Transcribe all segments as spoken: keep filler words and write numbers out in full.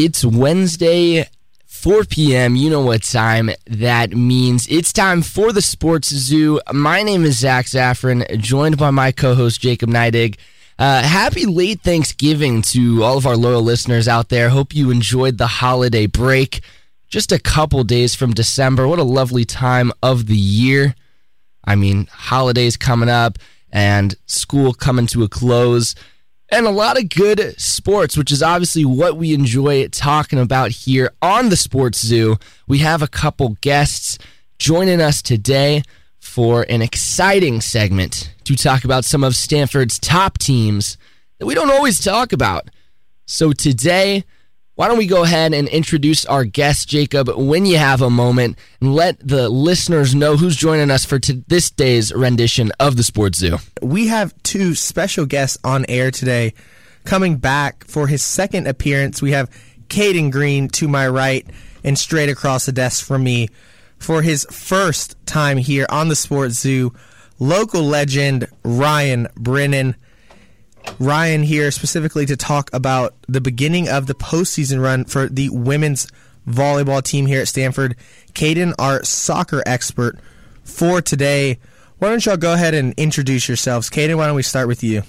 It's Wednesday, four p.m. You know what time that means. It's time for the Sports Zoo. My name is Zach Saffron, joined by my co-host Jacob Neidig. Uh, happy late Thanksgiving to all of our loyal listeners out there. Hope you enjoyed the holiday break. Just a couple days from December. What a lovely time of the year. I mean, holidays coming up and school coming to a close and a lot of good sports, which is obviously what we enjoy talking about here on the Sports Zoo. We have a couple guests joining us today for an exciting segment to talk about some of Stanford's top teams that we don't always talk about. So today, why don't we go ahead and introduce our guest, Jacob, when you have a moment, and let the listeners know who's joining us for t- this day's rendition of the Sports Zoo. We have two special guests on air today. Coming back for his second appearance, we have Caden Greene to my right and straight across the desk from me. For his first time here on the Sports Zoo, local legend Ryan Brennan. Ryan here specifically to talk about the beginning of the postseason run for the women's volleyball team here at Stanford. Caden, our soccer expert for today. Why don't y'all go ahead and introduce yourselves? Caden, why don't we start with you?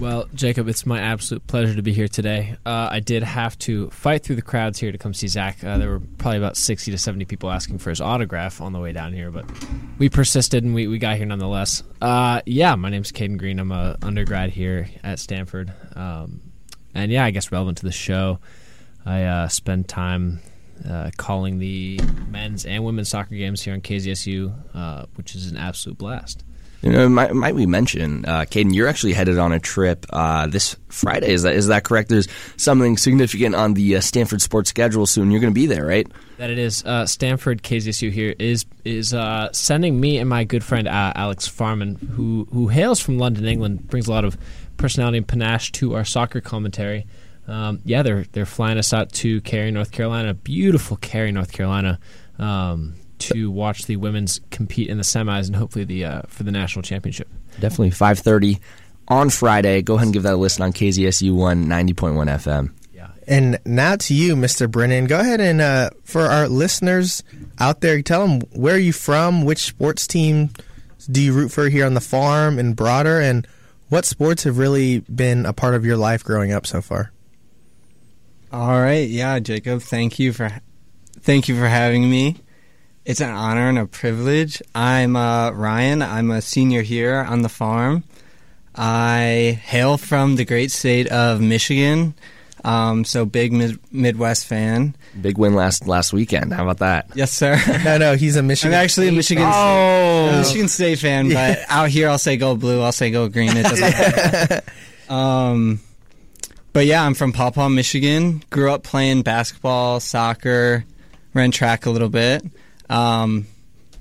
Well, Jacob, it's my absolute pleasure to be here today. Uh, I did have to fight through the crowds here to come see Zach. Uh, there were probably about sixty to seventy people asking for his autograph on the way down here, but we persisted and we, we got here nonetheless. Uh, yeah, my name's Caden Greene. I'm an undergrad here at Stanford. Um, and yeah, I guess relevant to the show, I uh, spend time uh, calling the men's and women's soccer games here on K Z S U, uh, which is an absolute blast. You know, might, might we mention, uh, Caden, you're actually headed on a trip uh, this Friday. Is that is that correct? There's something significant on the uh, Stanford sports schedule soon. You're going to be there, right? That it is. Uh, Stanford K Z S U here is is uh, sending me and my good friend uh, Alex Farman, who who hails from London, England, brings a lot of personality and panache to our soccer commentary. Um, yeah, they're they're flying us out to Cary, North Carolina, beautiful Cary, North Carolina. Um, to watch the women's compete in the semis and hopefully the uh, for the national championship. Definitely five thirty on Friday. Go ahead and give that a listen on K Z S U one ninety point one F M. Yeah. And now to you, Mister Brennan. Go ahead and uh, for our listeners out there, tell them where are you from, which sports team do you root for here on the farm and broader, and what sports have really been a part of your life growing up so far? All right. Yeah, Jacob, thank you for thank you for having me. It's an honor and a privilege. I'm uh, Ryan. I'm a senior here on the farm. I hail from the great state of Michigan, um, so big mid- Midwest fan. Big win last last weekend. How about that? Yes, sir. No, no, he's a Michigan. I'm actually a Michigan. Oh, state, a Michigan State fan. But out here, I'll say go blue. I'll say go green. It doesn't matter. Um, but yeah, I'm from Paw Paw, Michigan. Grew up playing basketball, soccer, ran track a little bit. Um,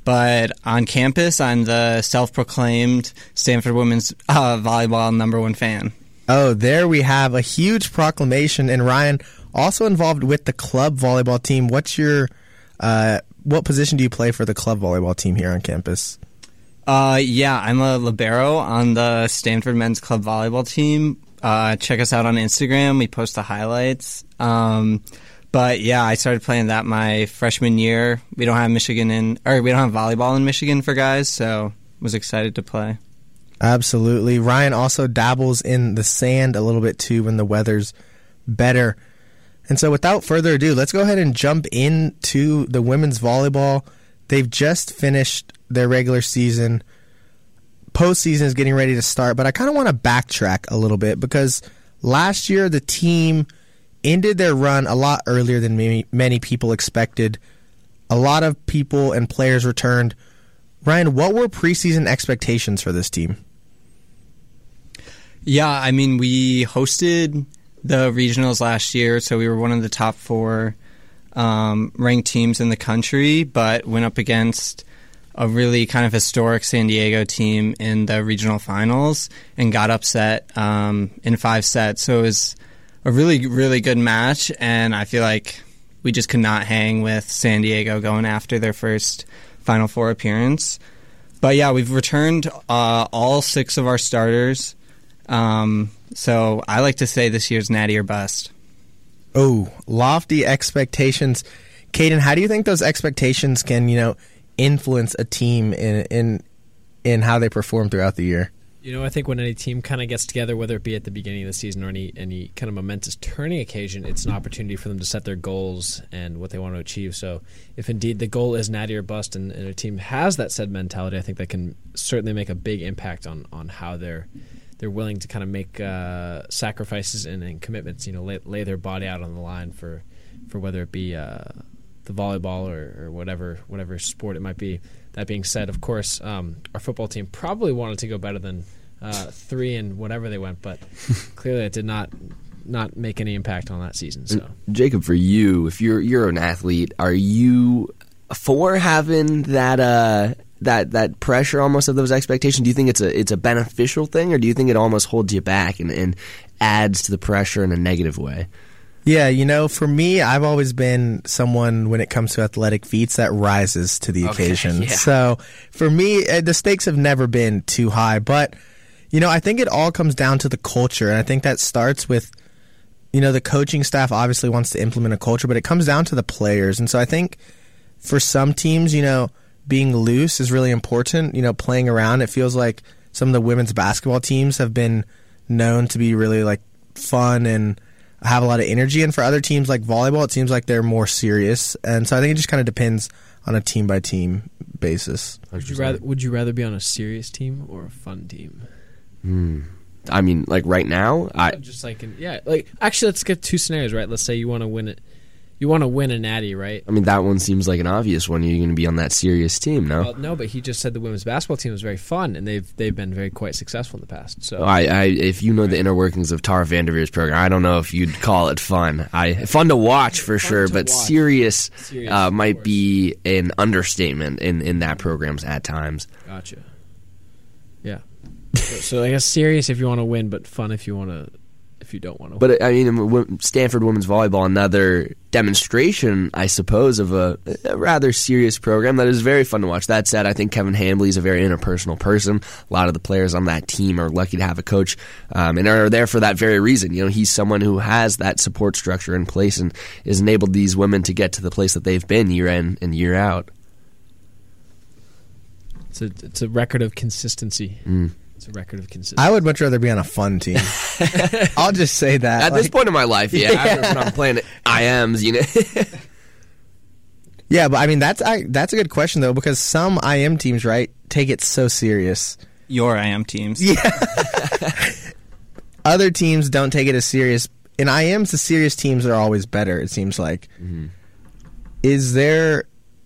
but on campus, I'm the self-proclaimed Stanford women's uh, volleyball number one fan. Oh, there we have a huge proclamation. And Ryan, also involved with the club volleyball team. What's your uh, what position do you play for the club volleyball team here on campus? Uh, yeah, I'm a libero on the Stanford men's club volleyball team. Uh, check us out on Instagram. We post the highlights. Um, But yeah, I started playing that my freshman year. We don't have Michigan in, or we don't have volleyball in Michigan for guys, so was excited to play. Absolutely. Ryan also dabbles in the sand a little bit too when the weather's better. And so without further ado, let's go ahead and jump into the women's volleyball. They've just finished their regular season. Postseason is getting ready to start, but I kind of want to backtrack a little bit because last year the team ended their run a lot earlier than many, many people expected. A lot of people and players returned. Ryan, what were preseason expectations for this team? Yeah, I mean, we hosted the regionals last year, so we were one of the top four um, ranked teams in the country, but went up against a really kind of historic San Diego team in the regional finals and got upset um, in five sets. So it was a really, really good match, and I feel like we just could not hang with San Diego going after their first Final Four appearance. But yeah, we've returned uh, all six of our starters. Um, so I like to say this year's Natty or Bust. Oh, lofty expectations. Caden, how do you think those expectations can, you know, influence a team in in in how they perform throughout the year? You know, I think when any team kind of gets together, whether it be at the beginning of the season or any any kind of momentous turning occasion, it's an opportunity for them to set their goals and what they want to achieve. So if indeed the goal is natty or bust and, and a team has that said mentality, I think that can certainly make a big impact on, on how they're they're willing to kind of make uh, sacrifices and, and commitments, you know, lay, lay their body out on the line for, for whether it be uh, the volleyball or, or whatever whatever sport it might be. That being said, of course, um, our football team probably wanted to go better than uh, three and whatever they went, but clearly it did not not make any impact on that season. So, and Jacob, for you, if you're you're an athlete, are you for having that uh, that that pressure almost of those expectations? Do you think it's a it's a beneficial thing, or do you think it almost holds you back and, and adds to the pressure in a negative way? Yeah, you know, for me, I've always been someone when it comes to athletic feats that rises to the okay, occasion. Yeah. So for me, the stakes have never been too high. But, you know, I think it all comes down to the culture. And I think that starts with, you know, the coaching staff obviously wants to implement a culture, but it comes down to the players. And so I think for some teams, you know, being loose is really important. You know, playing around, it feels like some of the women's basketball teams have been known to be really, like, fun and have a lot of energy, and for other teams like volleyball, it seems like they're more serious, and so I think it just kind of depends on a team by team basis. Would you rather Would you rather be on a serious team or a fun team? Mm. I mean, like right now, I just like an, yeah, like actually, let's get two scenarios, right? Let's say you want to win it, you want to win a natty, right? I mean, that one seems like an obvious one. You're going to be on that serious team, no? Well, no, but he just said the women's basketball team was very fun, and they've they've been very quite successful in the past. So, I, I if you know the inner workings of Tara Vanderveer's program, I don't know if you'd call it fun. I fun to watch for sure, but watch. serious, serious uh, might be an understatement in, in that program's at times. Gotcha. Yeah. so, so I guess serious if you want to win, but fun if you want to. If you don't want to. But, I mean, Stanford women's volleyball, another demonstration, I suppose, of a, a rather serious program that is very fun to watch. That said, I think Kevin Hambley is a very interpersonal person. A lot of the players on that team are lucky to have a coach um, and are there for that very reason. You know, he's someone who has that support structure in place and has enabled these women to get to the place that they've been year in and year out. It's a, it's a record of consistency. Mm. It's a record of consistency. I would much rather be on a fun team. I'll just say that. At like, this point in my life, yeah. yeah. I remember when I'm playing I Ms, you know. yeah, but I mean, that's I, that's a good question, though, because some I M teams, right, take it so serious. Your I M teams. Yeah. Other teams don't take it as serious. In I Ms, the serious teams are always better, it seems like. Mm-hmm. Is there...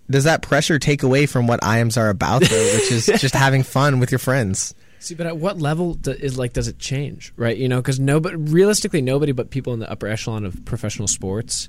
Does that pressure take away from what I Ms are about, though, which is just having fun with your friends? See, but at what level do, is like does it change, right? You know, because nobody, realistically, nobody but people in the upper echelon of professional sports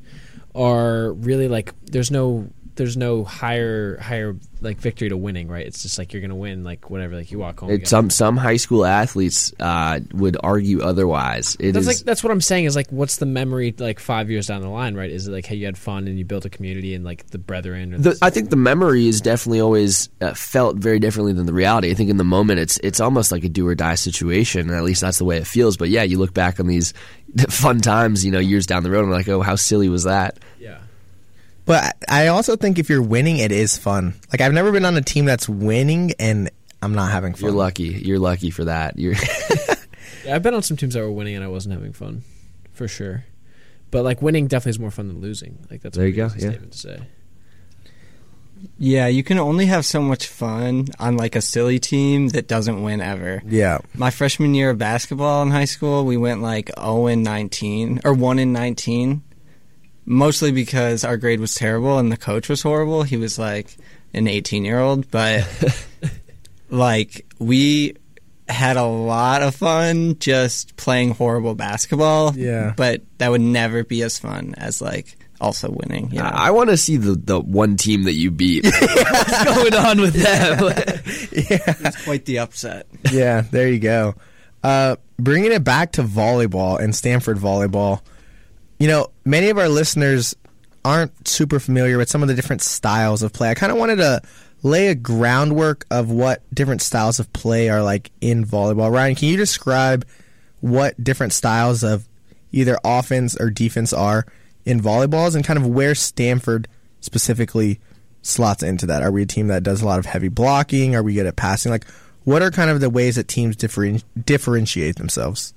are really like. There's no, there's no higher, higher like victory to winning, right? It's just like you're gonna win, like whatever, like you walk home. It, some some high school athletes uh, would argue otherwise. It that's is, like that's what I'm saying is like, what's the memory like five years down the line, right? Is it like, hey, you had fun and you built a community and like the brethren? Or the, I think the memory is definitely always uh, felt very differently than the reality. I think in the moment it's it's almost like a do or die situation, and at least that's the way it feels. But yeah, you look back on these fun times, you know, years down the road, and like, oh, how silly was that? Yeah. But I also think if you're winning, it is fun. Like, I've never been on a team that's winning, and I'm not having fun. You're lucky. You're lucky for that. You're yeah, I've been on some teams that were winning, and I wasn't having fun, for sure. But, like, winning definitely is more fun than losing. Like, that's there a you go. Yeah. Statement to say. Yeah, you can only have so much fun on, like, a silly team that doesn't win ever. Yeah. My freshman year of basketball in high school, we went, like, oh and nineteen, or one and nineteen. Mostly because our grade was terrible and the coach was horrible. He was like an eighteen-year-old, but like we had a lot of fun just playing horrible basketball. Yeah, but that would never be as fun as like also winning. You know? I, I want to see the, the one team that you beat. What's going on with them? Yeah, it's quite the upset. Yeah, there you go. Uh, bringing it back to volleyball and Stanford volleyball. You know, many of our listeners aren't super familiar with some of the different styles of play. I kind of wanted to lay a groundwork of what different styles of play are like in volleyball. Ryan, can you describe what different styles of either offense or defense are in volleyballs, and kind of where Stanford specifically slots into that. Are we a team that does a lot of heavy blocking? Are we good at passing? Like, what are kind of the ways that teams differen- differentiate themselves?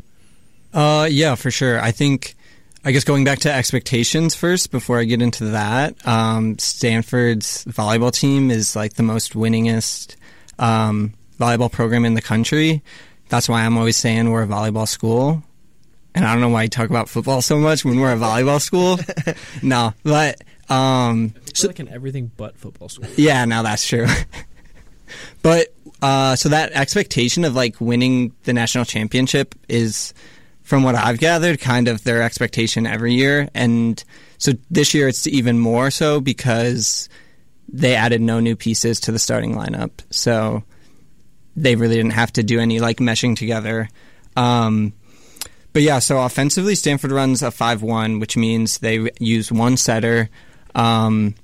Uh, yeah, for sure. I think, I guess going back to expectations first, before I get into that, um, Stanford's volleyball team is like the most winningest um, volleyball program in the country. That's why I'm always saying we're a volleyball school. And I don't know why you talk about football so much when we're a volleyball school. No, but... Um, I think we're so, like an everything but football school. Yeah, no, that's true. But, uh, so that expectation of, like, winning the national championship is... from what I've gathered, kind of their expectation every year. And so this year it's even more so because they added no new pieces to the starting lineup. So they really didn't have to do any, like, meshing together. Um, but, yeah, so offensively, Stanford runs a five one, which means they use one setter, um,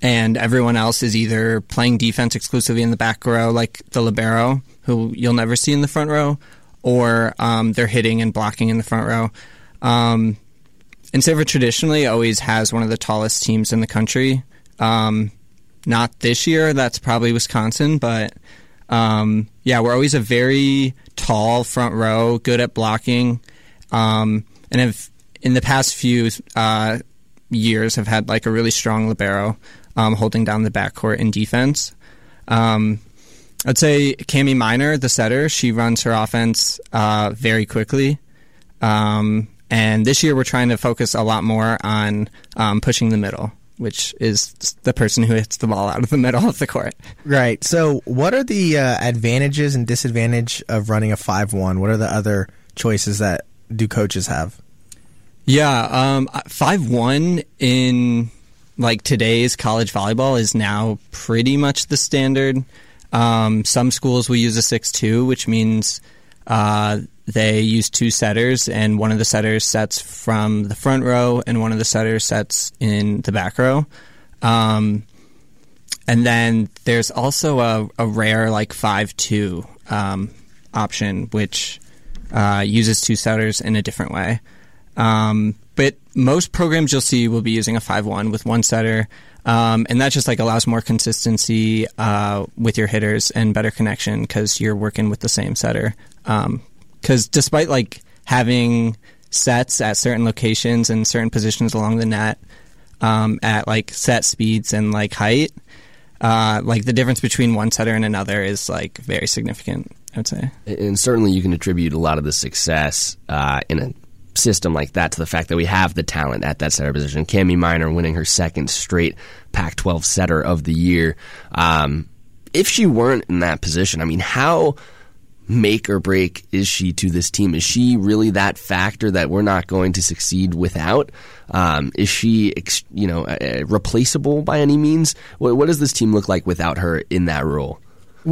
and everyone else is either playing defense exclusively in the back row, like the libero, who you'll never see in the front row, or um, they're hitting and blocking in the front row. Um, and Stanford traditionally always has one of the tallest teams in the country. Um, not this year, that's probably Wisconsin, but um, yeah, we're always a very tall front row, good at blocking, um, and have, in the past few uh, years have had like a really strong libero um, holding down the backcourt in defense. Um I'd say Cami Minor, the setter, she runs her offense uh, very quickly. Um, and this year we're trying to focus a lot more on um, pushing the middle, which is the person who hits the ball out of the middle of the court. Right. So what are the uh, advantages and disadvantages of running a five one? What are the other choices that do coaches have? Yeah, um, five one in like today's college volleyball is now pretty much the standard. Um, some schools will use a six two, which means uh, they use two setters, and one of the setters sets from the front row, and one of the setters sets in the back row. Um, and then there's also a, a rare like five two um, option, which uh, uses two setters in a different way. Um, but most programs you'll see will be using a five one with one setter. Um, and that just like allows more consistency uh, with your hitters and better connection because you're working with the same setter. Because um, despite like having sets at certain locations and certain positions along the net um, at like set speeds and like height, uh, like the difference between one setter and another is like very significant, I would say. And certainly you can attribute a lot of the success uh, in a system like that to the fact that we have the talent at that setter position. Cami Minor winning her second straight Pac twelve setter of the year. Um, if she weren't in that position, I mean, how make or break is she to this team? Is she really that factor that we're not going to succeed without? Um, is she, you know, replaceable by any means? What, what does this team look like without her in that role?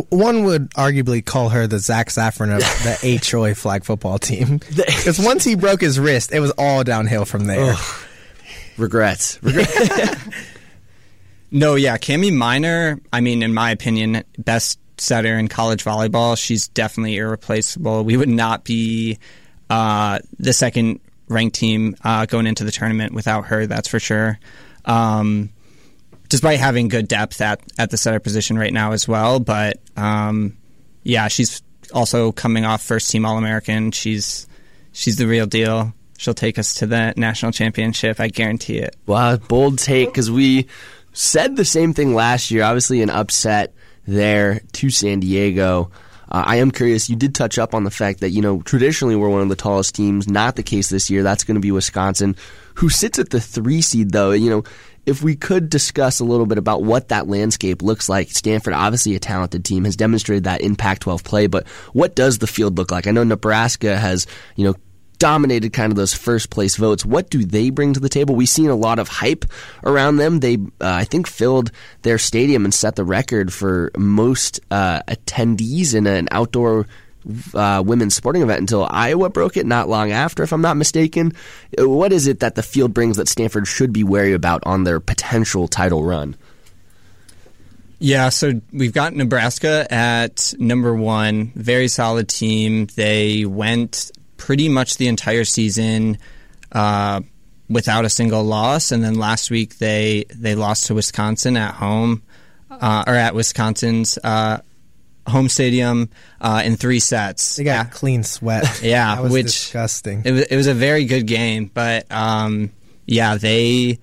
One would arguably call her the Zach Saffron of the H O A flag football team. Because once he broke his wrist, it was all downhill from there. Oh, regrets. Regrets. No, yeah, Cami Minor, I mean, in my opinion, best setter in college volleyball. She's definitely irreplaceable. We would not be uh, the second-ranked team uh, going into the tournament without her, that's for sure. Um Despite having good depth at, at the setter position right now as well. But, um, yeah, she's also coming off first-team All-American. She's she's the real deal. She'll take us to the national championship. I guarantee it. Wow, bold take, because we said the same thing last year. Obviously an upset there to San Diego. Uh, I am curious, you did touch up on the fact that, you know, traditionally we're one of the tallest teams. Not the case this year. That's going to be Wisconsin, who sits at the three seed, though. You know, if we could discuss a little bit about what that landscape looks like. Stanford, obviously a talented team, has demonstrated that in Pac twelve play, but what does the field look like? I know Nebraska has, you know, dominated kind of those first-place votes. What do they bring to the table? We've seen a lot of hype around them. They, uh, I think, filled their stadium and set the record for most uh, attendees in an outdoor Uh, women's sporting event until Iowa broke it not long after, if I'm not mistaken. What is it that the field brings that Stanford should be wary about on their potential title run? Yeah, so we've got Nebraska at number one, very solid team. They went pretty much the entire season uh, without a single loss. And then last week they they lost to Wisconsin at home, uh, or at Wisconsin's uh, home stadium uh, in three sets. They got yeah. a clean sweat. Yeah, that was which disgusting. It was, it was a very good game, but um, yeah, they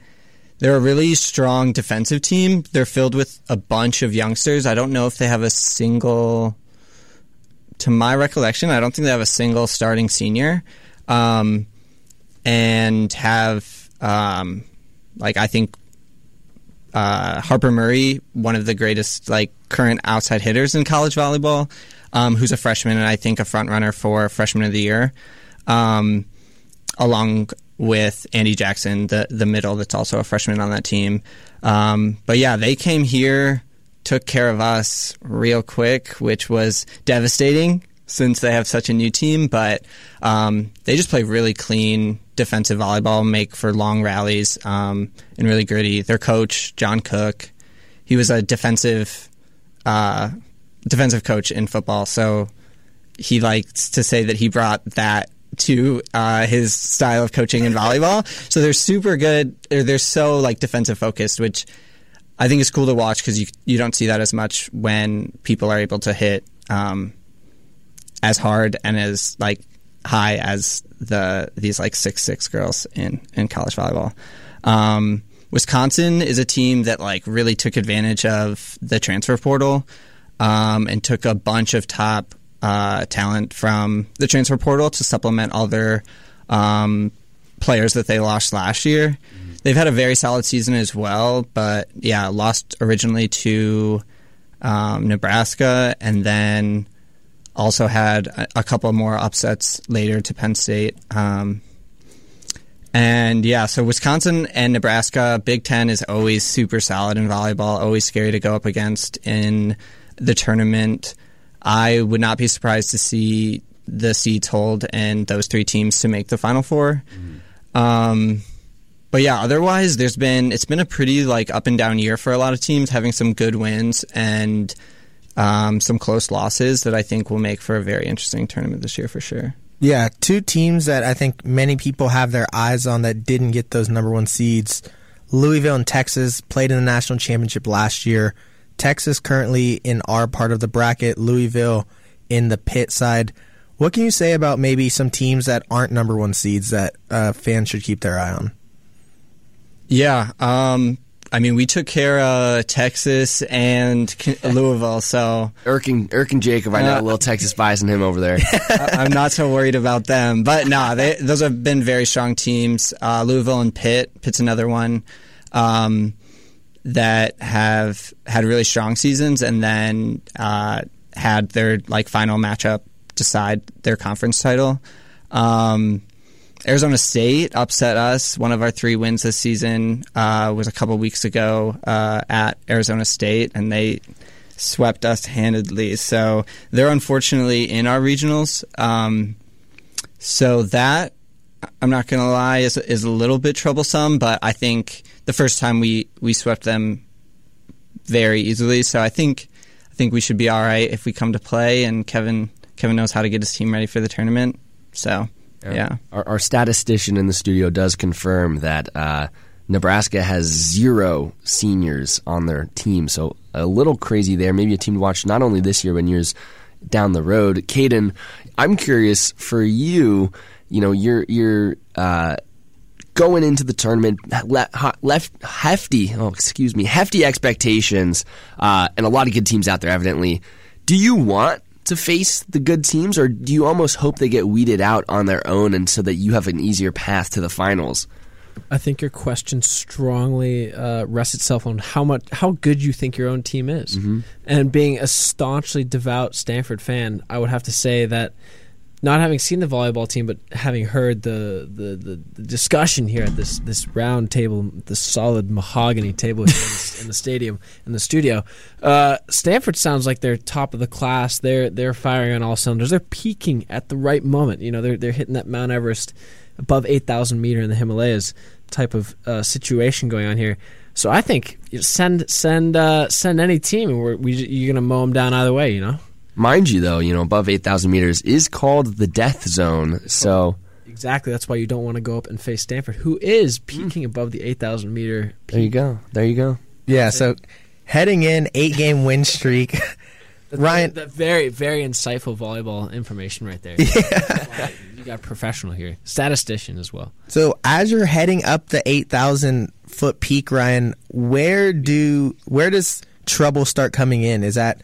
they're a really strong defensive team. They're filled with a bunch of youngsters. I don't know if they have a single. To my recollection, I don't think they have a single starting senior, um, and have um, like I think uh, Harper Murray, one of the greatest like current outside hitters in college volleyball, um, who's a freshman and I think a front runner for freshman of the year, um, along with Andy Jackson, the the middle that's also a freshman on that team. Um, but yeah, they came here. Took care of us real quick, which was devastating since they have such a new team, but um, they just play really clean defensive volleyball, make for long rallies, um, and really gritty. Their coach, John Cook, he was a defensive uh, defensive coach in football, so he likes to say that he brought that to uh, his style of coaching in volleyball. So they're super good. They're, they're so like defensive focused, which I think it's cool to watch because you you don't see that as much when people are able to hit um, as hard and as like high as the these like six six girls in, in college volleyball. Um, Wisconsin is a team that like really took advantage of the transfer portal um, and took a bunch of top uh, talent from the transfer portal to supplement all their um, players that they lost last year. Mm-hmm. They've had a very solid season as well, but yeah, lost originally to um, Nebraska and then also had a, a couple more upsets later to Penn State. Um, and yeah, so Wisconsin and Nebraska, Big Ten is always super solid in volleyball, always scary to go up against in the tournament. I would not be surprised to see the seeds hold and those three teams to make the Final Four. Mm-hmm. Um, But yeah, otherwise there's been it's been a pretty like up and down year for a lot of teams, having some good wins and um, some close losses that I think will make for a very interesting tournament this year for sure. Yeah, two teams that I think many people have their eyes on that didn't get those number one seeds. Louisville and Texas played in the national championship last year. Texas currently in our part of the bracket, Louisville in the Pitt side. What can you say about maybe some teams that aren't number one seeds that uh, fans should keep their eye on? Yeah, um, I mean, we took care of Texas and Louisville, so... Irking, Irking Jacob, I know uh, a little Texas bias in him over there. I'm not so worried about them. But no, they, those have been very strong teams. Uh, Louisville and Pitt, Pitt's another one, um, that have had really strong seasons and then uh, had their like final matchup decide their conference title. Um Arizona State upset us. One of our three wins this season uh, was a couple weeks ago uh, at Arizona State, and they swept us handedly. So they're unfortunately in our regionals. Um, so that, I'm not going to lie, is, is a little bit troublesome, but I think the first time we, we swept them very easily. So I think I think we should be all right if we come to play, and Kevin Kevin knows how to get his team ready for the tournament. So... Yeah, our, our statistician in the studio does confirm that uh, Nebraska has zero seniors on their team, so a little crazy there. Maybe a team to watch not only this year but years down the road. Caden, I'm curious for you. You know, you're you're uh, going into the tournament le- left hefty. Oh, excuse me, hefty expectations, uh, and a lot of good teams out there. Evidently, do you want to face the good teams, or do you almost hope they get weeded out on their own and so that you have an easier path to the finals? I think your question strongly uh, rests itself on how much, how good you think your own team is. Mm-hmm. And being a staunchly devout Stanford fan, I would have to say that not having seen the volleyball team, but having heard the the, the, the discussion here at this, this round table, the solid mahogany table in, the, in the stadium, in the studio, uh, Stanford sounds like they're top of the class. They're they're firing on all cylinders. They're peaking at the right moment. You know, they're they're hitting that Mount Everest above eight thousand meter in the Himalayas type of uh, situation going on here. So I think send send uh, send any team, and we're, we you're gonna mow them down either way. You know. Mind you, though, you know, above eight thousand meters is called the death zone. So Exactly. That's why you don't want to go up and face Stanford, who is peaking mm. above the eight thousand meter peak. There you go. There you go. Yeah, so heading in, eight-game win streak. Ryan, the, the very, very insightful volleyball information right there. Yeah. Wow, you got a professional here. Statistician as well. So as you're heading up the eight thousand foot peak, Ryan, where do where does trouble start coming in? Is that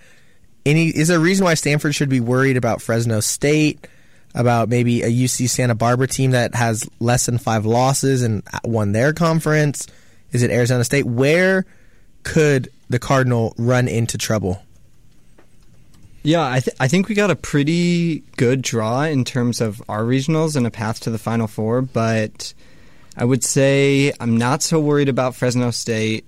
any? Is there a reason why Stanford should be worried about Fresno State, about maybe a U C Santa Barbara team that has less than five losses and won their conference? Is it Arizona State? Where could the Cardinal run into trouble? Yeah, I, th- I think we got a pretty good draw in terms of our regionals and a path to the Final Four, but I would say I'm not so worried about Fresno State.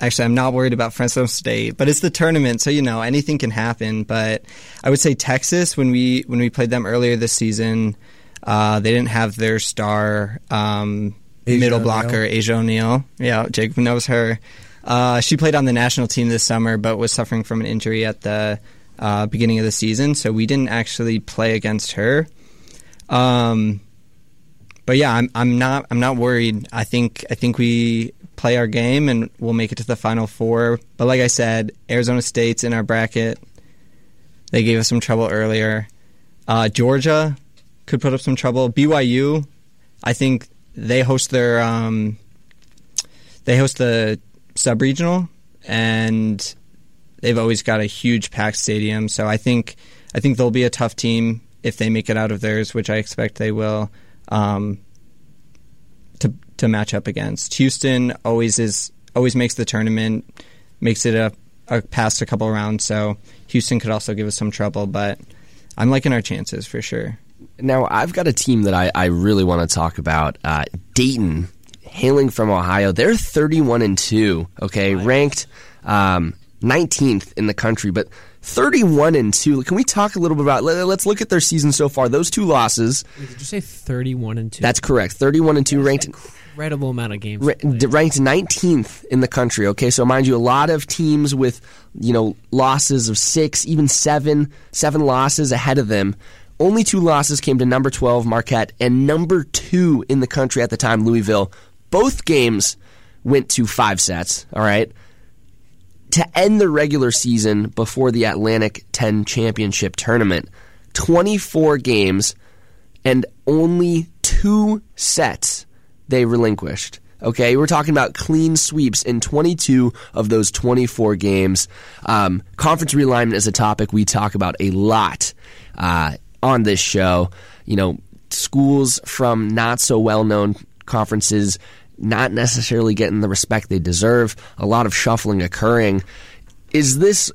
Actually, I'm not worried about Fresno State, but it's the tournament, so, you know, anything can happen. But I would say Texas, when we when we played them earlier this season, uh, they didn't have their star um, middle blocker, Asia O'Neal. Yeah, Jacob knows her. Uh, she played on the national team this summer, but was suffering from an injury at the Uh, beginning of the season, so we didn't actually play against her. Um, but yeah, I'm I'm not I'm not worried. I think I think we play our game and we'll make it to the Final Four. But like I said, Arizona State's in our bracket. They gave us some trouble earlier. Uh, Georgia could put up some trouble. B Y U, I think they host their um, they host the sub-regional, and they've always got a huge packed stadium, so I think I think they'll be a tough team if they make it out of theirs, which I expect they will, um, to to match up against. Houston always is always makes the tournament, makes it a, a past a couple rounds, so Houston could also give us some trouble, but I'm liking our chances for sure. Now, I've got a team that I, I really want to talk about, uh, Dayton, hailing from Ohio. They're thirty-one and two, okay, nice. ranked... Um, nineteenth in the country, but thirty-one and two. Can we talk a little bit about, let's look at their season so far, those two losses. Wait, did you say thirty-one and two? That's correct. thirty-one and two, that's ranked an incredible amount of games. Ra- ranked nineteenth in the country. Okay, so mind you, a lot of teams with, you know, losses of six, even seven, seven losses ahead of them. Only two losses came to number twelve Marquette and number two in the country at the time, Louisville. Both games went to five sets, all right? To end the regular season before the Atlantic ten Championship Tournament, twenty-four games and only two sets they relinquished. Okay, we're talking about clean sweeps in twenty-two of those twenty-four games. Um, conference realignment is a topic we talk about a lot uh, on this show. You know, schools from not so well-known conferences not necessarily getting the respect they deserve, a lot of shuffling occurring. Is this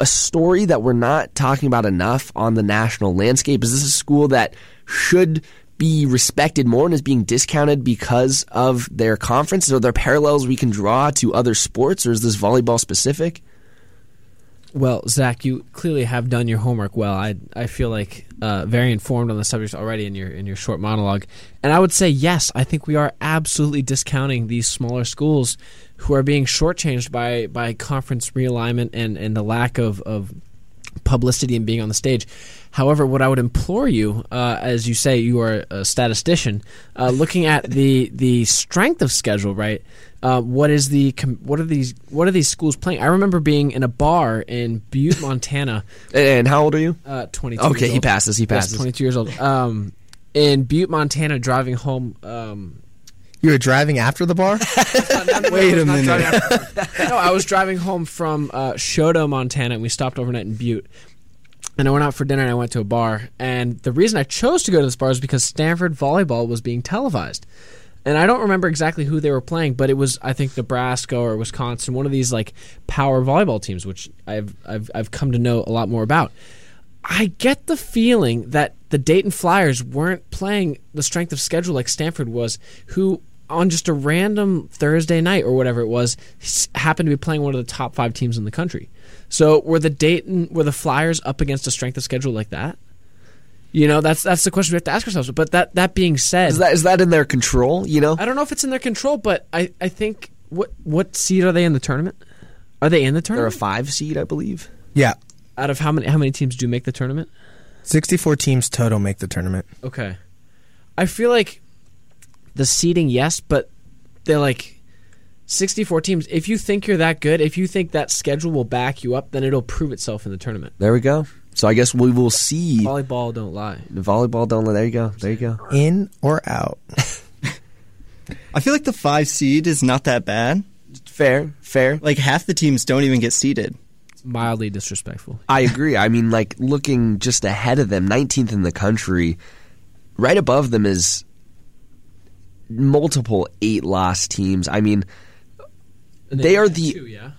a story that we're not talking about enough on the national landscape? Is this a school that should be respected more and is being discounted because of their conference? Are there parallels we can draw to other sports, or is this volleyball specific? Well, Zach, you clearly have done your homework well. I I feel like uh, very informed on the subject already in your in your short monologue. And I would say, yes, I think we are absolutely discounting these smaller schools who are being shortchanged by, by conference realignment and, and the lack of, of publicity and being on the stage. However, what I would implore you, uh, as you say, you are a statistician, uh, looking at the, the strength of schedule, right? Uh, what is the what are these what are these schools playing? I remember being in a bar in Butte, Montana. And how old are you? Uh, twenty-two. Okay, years he old. passes. He passes. Yes, twenty-two years old. Um, in Butte, Montana, driving home. Um, you were driving after the bar? no, no, Wait no, a minute. No, I was driving home from uh, Shodo, Montana, and we stopped overnight in Butte. And I went out for dinner and I went to a bar. And the reason I chose to go to this bar is because Stanford volleyball was being televised. And I don't remember exactly who they were playing, but it was, I think, Nebraska or Wisconsin, one of these like power volleyball teams, which I've I've I've come to know a lot more about. I get the feeling that the Dayton Flyers weren't playing the strength of schedule like Stanford was, who on just a random Thursday night or whatever it was happened to be playing one of the top five teams in the country. So were the Dayton were the Flyers up against a strength of schedule like that? You know, that's that's the question we have to ask ourselves. But that, that being said... Is that is that in their control, you know? I don't know if it's in their control, but I, I think... What what seed are they in the tournament? Are they in the tournament? They're a five seed, I believe. Yeah. Out of how many how many teams do make the tournament? sixty-four teams total make the tournament. Okay. I feel like the seeding, yes, but they're like sixty-four teams. If you think you're that good, if you think that schedule will back you up, then it'll prove itself in the tournament. There we go. So I guess we will see. Volleyball don't lie. The volleyball don't lie. There you go. There you go. In or out. I feel like the five seed is not that bad. Fair, fair. Like half the teams don't even get seeded. Mildly disrespectful. I agree. I mean, like, looking just ahead of them, nineteenth in the country, right above them is multiple eight-loss teams. I mean, they, they are the two, yeah.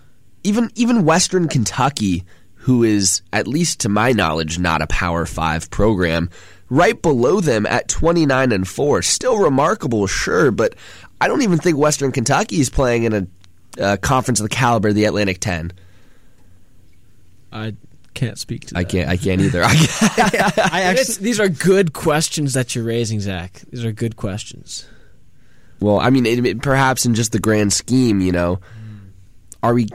even even Western Kentucky, who is, at least to my knowledge, not a Power Five program, right below them at twenty-nine and four. Still remarkable, sure, but I don't even think Western Kentucky is playing in a uh, conference of the caliber of the Atlantic ten. I can't speak to that. I can't. I can't either. I, can't. I actually, these are good questions that you're raising, Zach. These are good questions. Well, I mean, it, it, perhaps in just the grand scheme, you know, are we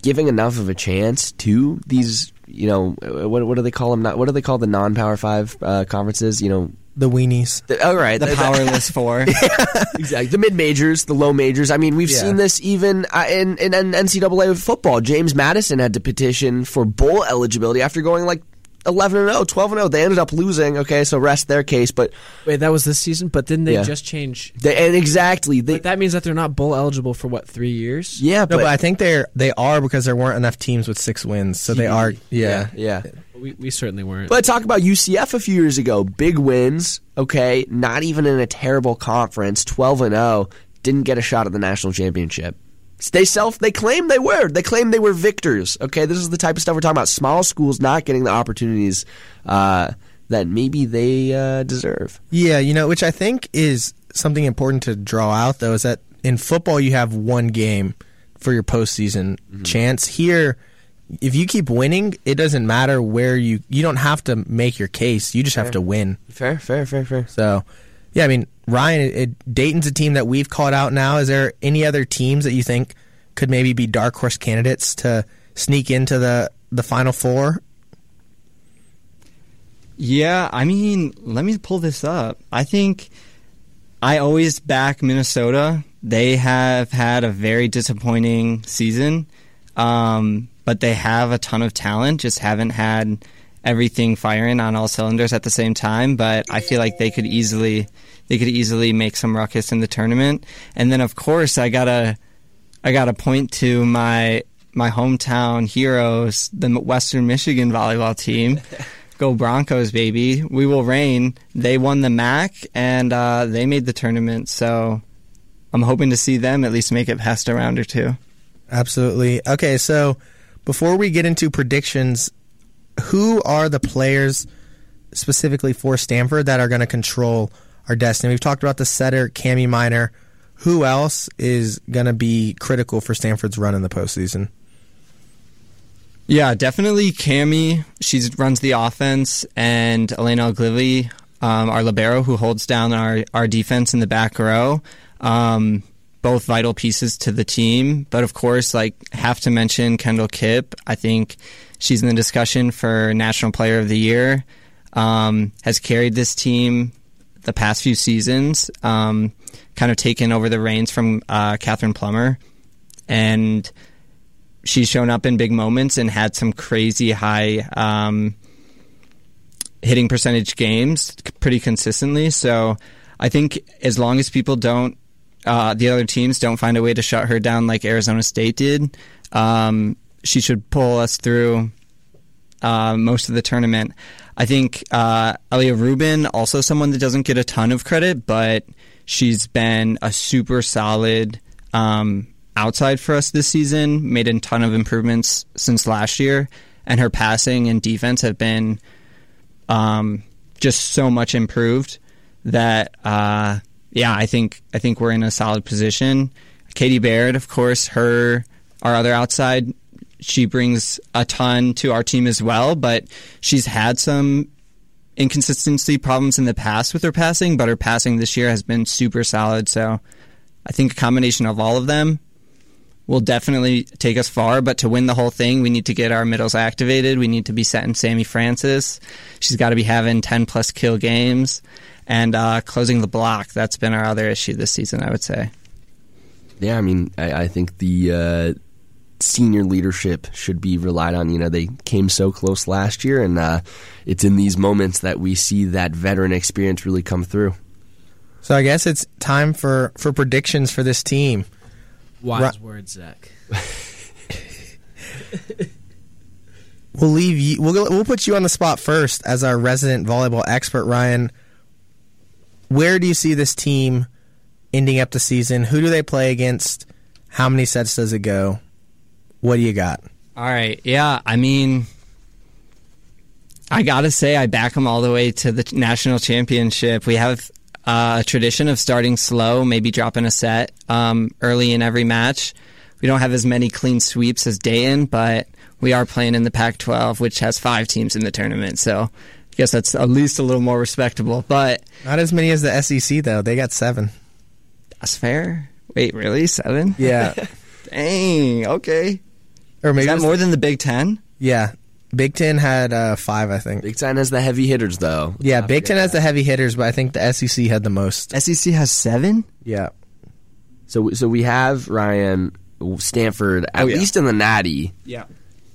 giving enough of a chance to these? You know, what, what do they call them? Not, what do they call the non-Power Five uh, conferences? You know, the weenies. The, all right, the, the powerless four. Yeah, exactly. The mid majors, the low majors. I mean, we've yeah. seen this even uh, in, in N C double A football. James Madison had to petition for bowl eligibility after going like eleven and oh, twelve and oh. They ended up losing. Okay, so rest their case. But wait, that was this season. But didn't they yeah. just change? They, and exactly, they, but that means that they're not bowl eligible for what, three years? Yeah, no, but, but I think they're they are because there weren't enough teams with six wins, so they are. Yeah, yeah. yeah. We, we certainly weren't. But talk about U C F a few years ago. Big wins. Okay, not even in a terrible conference. twelve and oh, didn't get a shot at the national championship. They self. They claim they were. They claim they were victors. Okay, this is the type of stuff we're talking about. Small schools not getting the opportunities uh, that maybe they uh, deserve. Yeah, you know, which I think is something important to draw out, though, is that in football you have one game for your postseason mm-hmm. chance. Here, if you keep winning, it doesn't matter where you. You don't have to make your case. You just fair. have to win. Fair, fair, fair, fair. So, yeah, I mean. Ryan, it, it, Dayton's a team that we've called out now. Is there any other teams that you think could maybe be dark horse candidates to sneak into the, the Final Four? Yeah, I mean, let me pull this up. I think I always back Minnesota. They have had a very disappointing season, um, but they have a ton of talent, just haven't had everything firing on all cylinders at the same time. But I feel like they could easily... They could easily make some ruckus in the tournament. And then, of course, I gotta, I gotta point to my my hometown heroes, the Western Michigan volleyball team. Go Broncos, baby! We will reign. They won the M A C and uh, they made the tournament. So I'm hoping to see them at least make it past a round or two. Absolutely. Okay, so before we get into predictions, who are the players specifically for Stanford that are going to control our destiny? We've talked about the setter, Cami Minor. Who else is going to be critical for Stanford's run in the postseason? Yeah, definitely Cami. She runs the offense, and Elena Oglivy, um, our libero, who holds down our, our defense in the back row. Um, both vital pieces to the team. But, of course, like, have to mention Kendall Kipp. I think she's in the discussion for National Player of the Year. Um, has carried this team the past few seasons, um, kind of taken over the reins from uh, Catherine Plummer. And she's shown up in big moments and had some crazy high um, hitting percentage games pretty consistently. So I think as long as people don't, uh, the other teams don't find a way to shut her down like Arizona State did, um, she should pull us through uh, most of the tournament. I think uh, Elia Rubin, also someone that doesn't get a ton of credit, but she's been a super solid um, outside for us this season, made a ton of improvements since last year, and her passing and defense have been um, just so much improved that, uh, yeah, I think I think we're in a solid position. Katie Baird, of course, her our other outside, she brings a ton to our team as well, but she's had some inconsistency problems in the past with her passing, but her passing this year has been super solid. So I think a combination of all of them, will definitely take us far, but to win the whole thing, we need to get our middles activated. We need to be setting Sammy Francis. She's got to be having ten-plus kill games and uh, closing the block. That's been our other issue this season, I would say. Yeah, I mean, I, I think the uh, senior leadership should be relied on. You know, they came so close last year, and uh, it's in these moments that we see that veteran experience really come through. So I guess it's time for, for predictions for this team. Wise Ru- words, Zach. We'll leave you. We'll we'll put you on the spot first as our resident volleyball expert, Ryan. Where do you see this team ending up the season? Who do they play against? How many sets does it go? What do you got? All right. Yeah. I mean, I gotta say, I back them all the way to the national championship. We have Uh, a tradition of starting slow, maybe dropping a set um, early in every match. We don't have as many clean sweeps as Dayton, but we are playing in the Pac twelve, which has five teams in the tournament. So I guess that's at least a little more respectable. But not as many as the S E C, though. They got seven. That's fair. Wait, really? Seven? Yeah. Dang, okay. Or maybe Is that more the- than the Big Ten? Yeah. Big Ten had uh, five, I think. Big Ten has the heavy hitters, though. Yeah, Big Ten has the heavy hitters, but I think the S E C had the most. S E C has seven? Yeah. So so we have, Ryan, Stanford, at oh, yeah. least in the Natty. Yeah.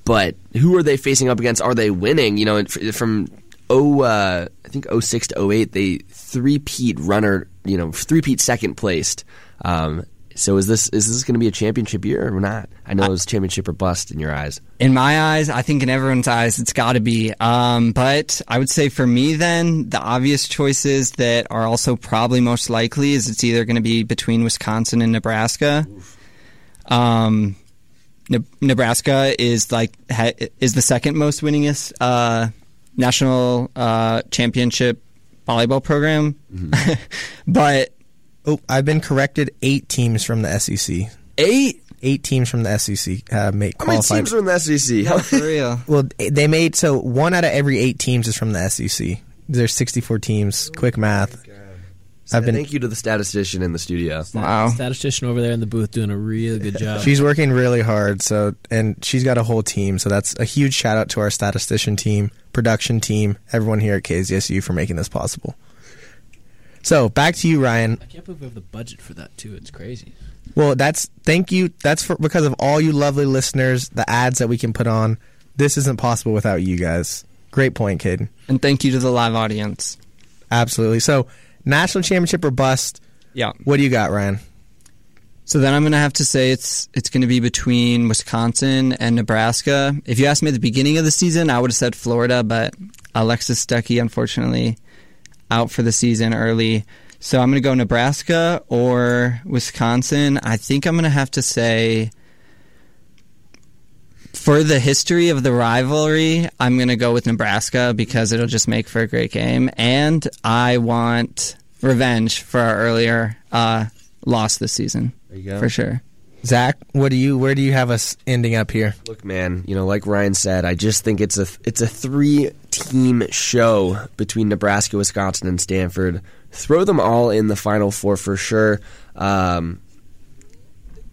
But who are they facing up against? Are they winning? You know, from oh, uh, I think oh six to oh eight, they three-peat runner, you know, three-peat second placed. Um So is this is this going to be a championship year or not? I know it was championship or bust in your eyes. In my eyes, I think in everyone's eyes, it's got to be. Um, but I would say for me then, the obvious choices that are also probably most likely is it's either going to be between Wisconsin and Nebraska. Um, ne- Nebraska is like ha- is the second most winningest uh, national uh, championship volleyball program. Mm-hmm. But... Oh, I've been corrected. Eight teams from the S E C. Eight? Eight teams from the S E C uh, make qualified. How many teams from the S E C? No, for real. Well, they made, so one out of every eight teams is from the S E C. There's sixty-four teams. Quick math. Oh I've been, thank you to the statistician in the studio. Stat- wow. Statistician over there in the booth doing a real good job. She's working really hard, so and she's got a whole team, so that's a huge shout-out to our statistician team, production team, everyone here at K Z S U for making this possible. So, back to you, Ryan. I can't believe we have the budget for that, too. It's crazy. Well, that's thank you. That's for, because of all you lovely listeners, the ads that we can put on. This isn't possible without you guys. Great point, Caden. And thank you to the live audience. Absolutely. So, national championship or bust. Yeah. What do you got, Ryan? So, then I'm going to have to say it's it's going to be between Wisconsin and Nebraska. If you asked me at the beginning of the season, I would have said Florida, but Alexis Stuckey, unfortunately... out for the season early. So I'm going to go Nebraska or Wisconsin. I think I'm going to have to say, for the history of the rivalry, I'm going to go with Nebraska because it'll just make for a great game. And I want revenge for our earlier uh, loss this season. There you go. For sure. Zach, what do you? Where do you have us ending up here? Look, man, you know, like Ryan said, I just think it's a it's a three-team show between Nebraska, Wisconsin, and Stanford. Throw them all in the Final Four for sure. Um,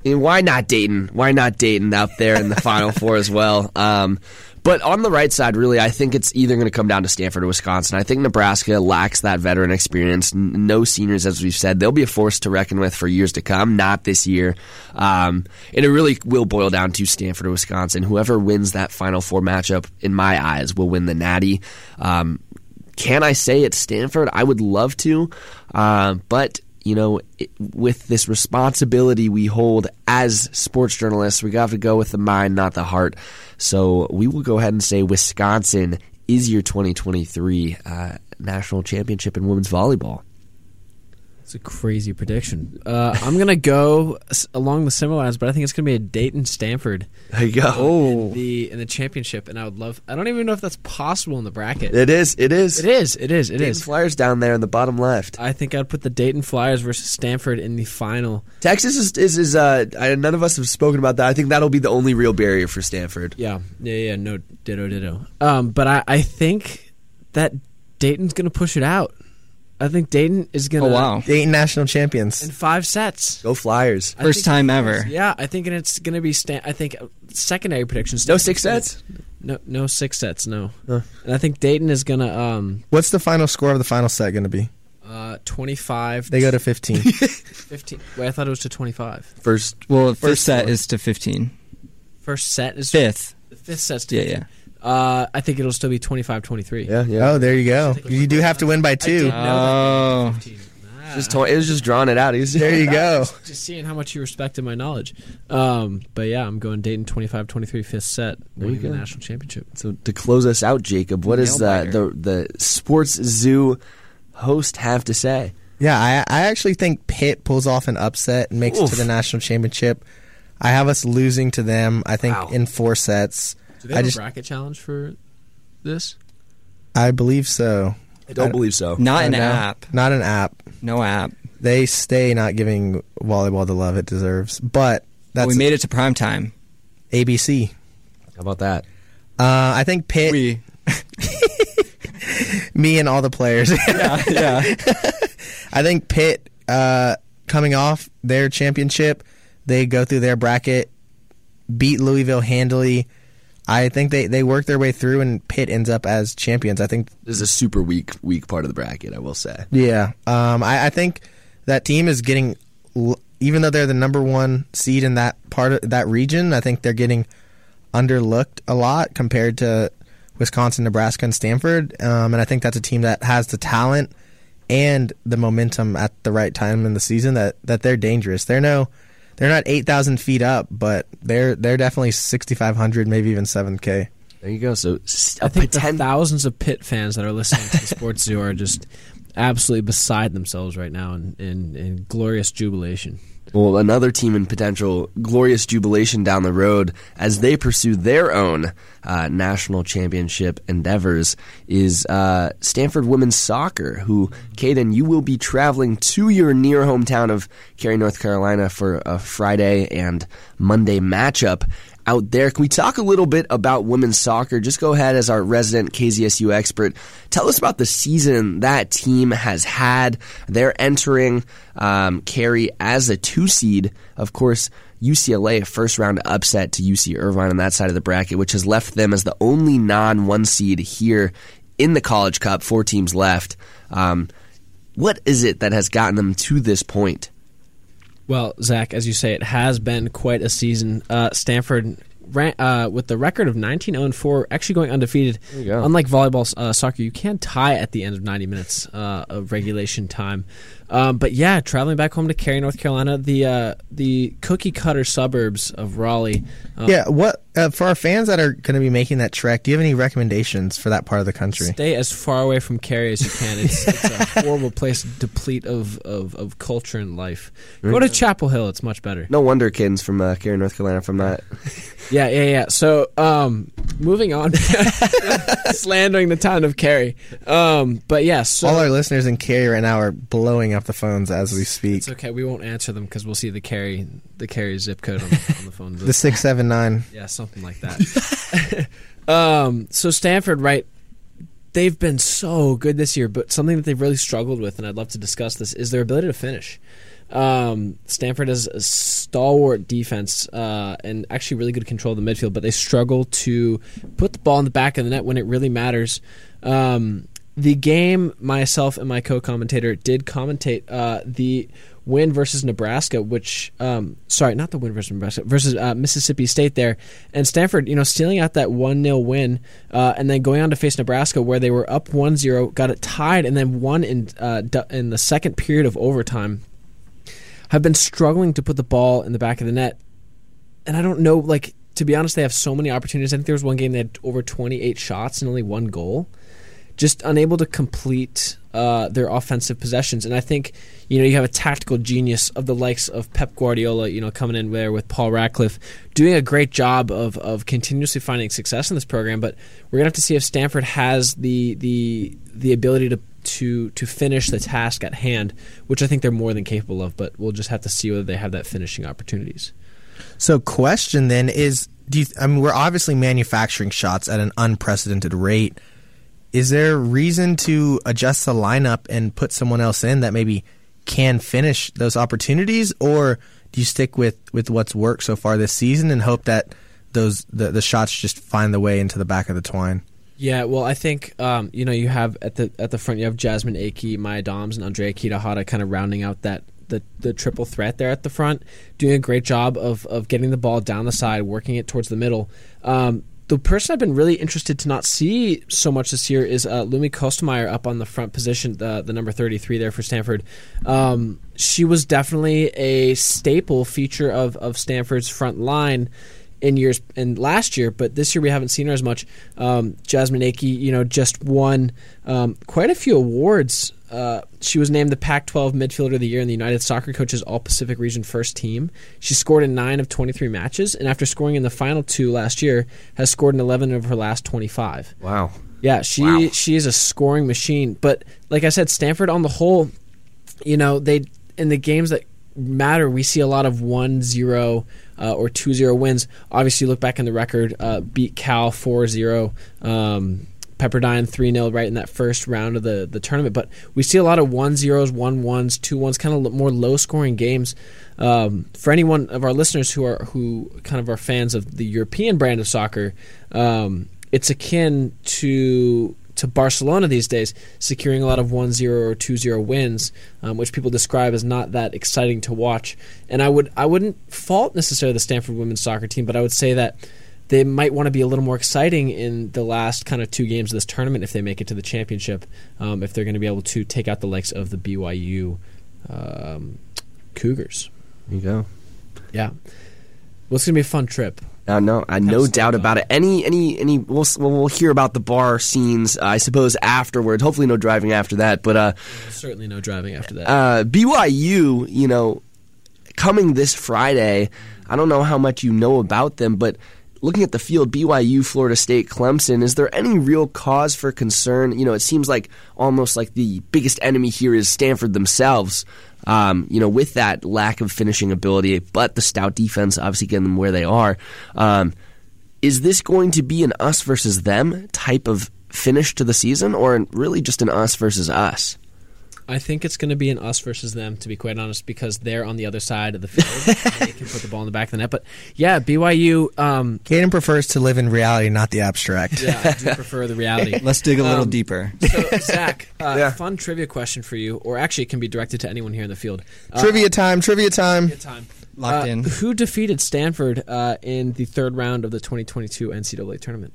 and why not Dayton? Why not Dayton out there in the Final Four as well? Um, but on the right side, really, I think it's either going to come down to Stanford or Wisconsin. I think Nebraska lacks that veteran experience. No seniors, as we've said. They'll be a force to reckon with for years to come, not this year. Um, and it really will boil down to Stanford or Wisconsin. Whoever wins that Final Four matchup, in my eyes, will win the Natty. Um, can I say it's Stanford? I would love to, uh, but... You know, it, with this responsibility we hold as sports journalists, we got to go with the mind, not the heart. So we will go ahead and say Wisconsin is your twenty twenty-three uh, national championship in women's volleyball. It's a crazy prediction. Uh, I'm going to go along the similar lines, but I think it's going to be a Dayton-Stanford. There you go. Oh. In the, in the championship, and I would love – I don't even know if that's possible in the bracket. It is. It is. It is. It is. It Dayton is. Flyers down there in the bottom left. I think I'd put the Dayton Flyers versus Stanford in the final. Texas is – is, is uh, I, none of us have spoken about that. I think that'll be the only real barrier for Stanford. Yeah. Yeah, yeah. No, ditto, ditto. Um, but I, I think that Dayton's going to push it out. I think Dayton is going to... Oh, wow. Dayton national champions. In five sets. Go Flyers. First time ever. Yeah, I think it's going to be... Stan- I think secondary predictions... No six sets? No no six sets, no. Huh. And I think Dayton is going to... Um, What's the final score of the final set going to be? Uh, twenty-five. They go to fifteen. fifteen. Wait, I thought it was to twenty-five. First Well, first, first set score. Is to fifteen. First set is... Fifth. The fifth set's to fifteen. Yeah, yeah. Uh, I think it'll still be twenty-five twenty-three. Yeah, yeah. Oh, there you go. You do have to win by two. Oh. Nah. Just to- it was just drawing it out. It was just- there you go. Just, just seeing how much you respected my knowledge. Um, but, yeah, I'm going Dayton twenty-five twenty-three, fifth set, winning the national championship. So, to close us out, Jacob, what does uh, the, the Sports Zoo host have to say? Yeah, I, I actually think Pitt pulls off an upset and makes Oof. it to the national championship. I have us losing to them, I think, wow. in four sets. Do they have I just, a bracket challenge for this? I believe so. I don't I, believe so. Not an know. app. Not an app. No app. They stay not giving volleyball the love it deserves. But that's... Well, we made it to primetime. A B C. How about that? Uh, I think Pitt... We. Me and all the players. yeah, yeah. I think Pitt, uh, coming off their championship, they go through their bracket, beat Louisville handily. I think they, they work their way through, and Pitt ends up as champions. I think this is a super weak weak part of the bracket, I will say. Yeah. Um, I, I think that team is getting, even though they're the number one seed in that part of that region, I think they're getting underlooked a lot compared to Wisconsin, Nebraska, and Stanford. Um, and I think that's a team that has the talent and the momentum at the right time in the season that, that they're dangerous. They're no... They're not eight thousand feet up, but they're they're definitely sixty-five hundred, maybe even seven K. There you go. So I think the thousands of Pitt fans that are listening to the Sports Zoo are just absolutely beside themselves right now in, in, in glorious jubilation. Well, another team in potential glorious jubilation down the road as they pursue their own uh, national championship endeavors is uh, Stanford women's soccer, who, Caden, you will be traveling to your near hometown of Cary, North Carolina for a Friday and Monday matchup out there. Can we talk a little bit about women's soccer? Just go ahead as our resident K Z S U expert. Tell us about the season that team has had. They're entering um, Cary as a two seed. Of course, U C L A, a first round upset to U C Irvine on that side of the bracket, which has left them as the only non one seed here in the College Cup. Four teams left. Um, what is it that has gotten them to this point? Well, Zach, as you say, it has been quite a season. Uh, Stanford, ran, uh, with the record of nineteen oh and four, actually going undefeated. Go. Unlike volleyball, uh, soccer, you can tie at the end of ninety minutes uh, of regulation time. Um, but yeah, traveling back home to Cary, North Carolina, the uh, the cookie cutter suburbs of Raleigh. Um, yeah, what uh, for our fans that are going to be making that trek? Do you have any recommendations for that part of the country? Stay as far away from Cary as you can. It's, it's a horrible place, deplete of, of, of culture and life. Go mm-hmm. to Chapel Hill; it's much better. No wonder kids from uh, Cary, North Carolina, from that. yeah, yeah, yeah. So um, moving on, slandering the town of Cary. Um, but yes, yeah, so, all our listeners in Cary right now are blowing up. Off the phones as we speak. It's okay. We won't answer them because we'll see the Cary, the Cary zip code on the, on the phone. The six seven nine. Yeah, something like that. um, so Stanford, right? They've been so good this year, but something that they've really struggled with, and I'd love to discuss this, is their ability to finish. Um, Stanford has a stalwart defense uh, and actually really good control of the midfield, but they struggle to put the ball in the back of the net when it really matters. Um, The game, myself and my co-commentator did commentate uh, the win versus Nebraska, which um, sorry, not the win versus Nebraska, versus uh, Mississippi State there, and Stanford, you know, stealing out that one nil win, uh, and then going on to face Nebraska, where they were up one zero, got it tied, and then won in uh, in the second period of overtime. Have been struggling to put the ball in the back of the net, and I don't know, like to be honest, they have so many opportunities. I think there was one game they had over twenty-eight shots and only one goal. Just unable to complete uh, their offensive possessions. And I think, you know, you have a tactical genius of the likes of Pep Guardiola, you know, coming in there with Paul Radcliffe, doing a great job of of continuously finding success in this program. But we're going to have to see if Stanford has the the the ability to, to, to finish the task at hand, which I think they're more than capable of. But we'll just have to see whether they have that finishing opportunities. So question then is, do you, I mean, we're obviously manufacturing shots at an unprecedented rate. is there reason to adjust the lineup and put someone else in that maybe can finish those opportunities, or do you stick with, with what's worked so far this season and hope that those the, the shots just find the way into the back of the twine? Yeah, well, I think um, you know you have at the at the front you have Jasmine Aiki, Maya Doms, and Andrea Kitahata kind of rounding out that the, the triple threat there at the front, doing a great job of of getting the ball down the side, working it towards the middle. Um, the person I've been really interested to not see so much this year is uh, Lumi Kostemeyer up on the front position, the, the number thirty-three there for Stanford. Um, she was definitely a staple feature of of Stanford's front line in years and last year, but this year we haven't seen her as much. Um, Jasmine Aiki, you know, just won um, quite a few awards. Uh, she was named the Pac twelve Midfielder of the Year in the United Soccer Coaches All-Pacific Region First Team. She scored in nine of twenty-three matches, and after scoring in the final two last year, has scored in eleven of her last twenty-five. Wow. Yeah, she wow. she is a scoring machine. But like I said, Stanford on the whole, you know, they in the games that matter, we see a lot of one zero uh, or two zero wins. Obviously, you look back in the record, uh, beat Cal four zero, um Pepperdine three nil right in that first round of the, the tournament. But we see a lot of one zeros, one ones, two ones, kind of more low-scoring games. Um, for any one of our listeners who are who kind of are fans of the European brand of soccer, um, it's akin to to Barcelona these days, securing a lot of one zero or two zero wins, um, which people describe as not that exciting to watch. And I, would, I wouldn't fault necessarily the Stanford women's soccer team, but I would say that they might want to be a little more exciting in the last kind of two games of this tournament if they make it to the championship, um, if they're going to be able to take out the likes of the B Y U um, Cougars. There you go. Yeah. Well, it's going to be a fun trip. Uh, no, I no doubt about it. Any, any, any. We'll we'll hear about the bar scenes, uh, I suppose, afterwards. Hopefully, no driving after that. But uh, certainly no driving after that. Uh, B Y U, you know, coming this Friday. I don't know how much you know about them, but looking at the field, B Y U, Florida State, Clemson, is there any real cause for concern? You know, it seems like almost like the biggest enemy here is Stanford themselves, um, you know, with that lack of finishing ability, but the stout defense obviously getting them where they are. Um, is this going to be an us versus them type of finish to the season, or really just an us versus us? I think it's going to be an us versus them, to be quite honest, because they're on the other side of the field. They can put the ball in the back of the net. But, yeah, B Y U... Um, Caden prefers to live in reality, not the abstract. Yeah, I do prefer the reality. Let's dig a little um, deeper. So, Zach, uh, yeah. fun trivia question for you, or actually it can be directed to anyone here in the field. Uh, trivia time, trivia time. Trivia time. Locked uh, in. Who defeated Stanford uh, in the third round of the twenty twenty-two N C double A tournament?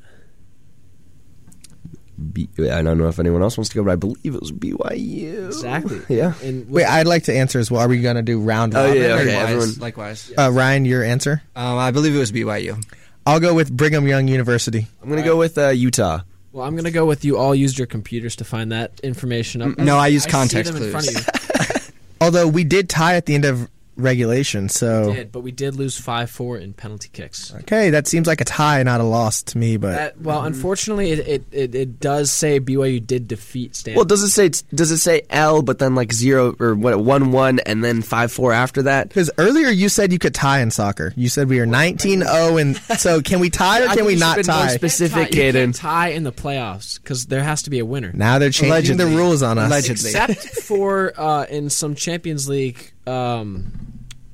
B- I don't know if anyone else wants to go, but I believe it was B Y U. Exactly. Yeah. And wait, I'd like to answer as well. Are we going to do round robin? Oh, yeah, okay. Likewise. Everyone. Likewise. Uh, Ryan, your answer? Um, I believe it was B Y U. I'll go with Brigham Young University. I'm going right. to go with uh, Utah. Well, I'm going to go with you all used your computers to find that information up. No, I, I used context clues. I see them in front of you. Although we did tie at the end of regulation, so we did, but we did lose five four in penalty kicks. Okay, that seems like a tie, not a loss to me. But that, well, mm-hmm. unfortunately, it, it, it, it does say B Y U did defeat Stanford. Well, does it say does it say L, but then like zero or what one one and then five four after that? Because earlier you said you could tie in soccer. You said we are nineteen zero, and so can we tie or can we not tie? More specific, you can't tie in the playoffs because there has to be a winner. Now they're changing Allegedly. the rules on us, Allegedly. except for uh, in some Champions League. Um,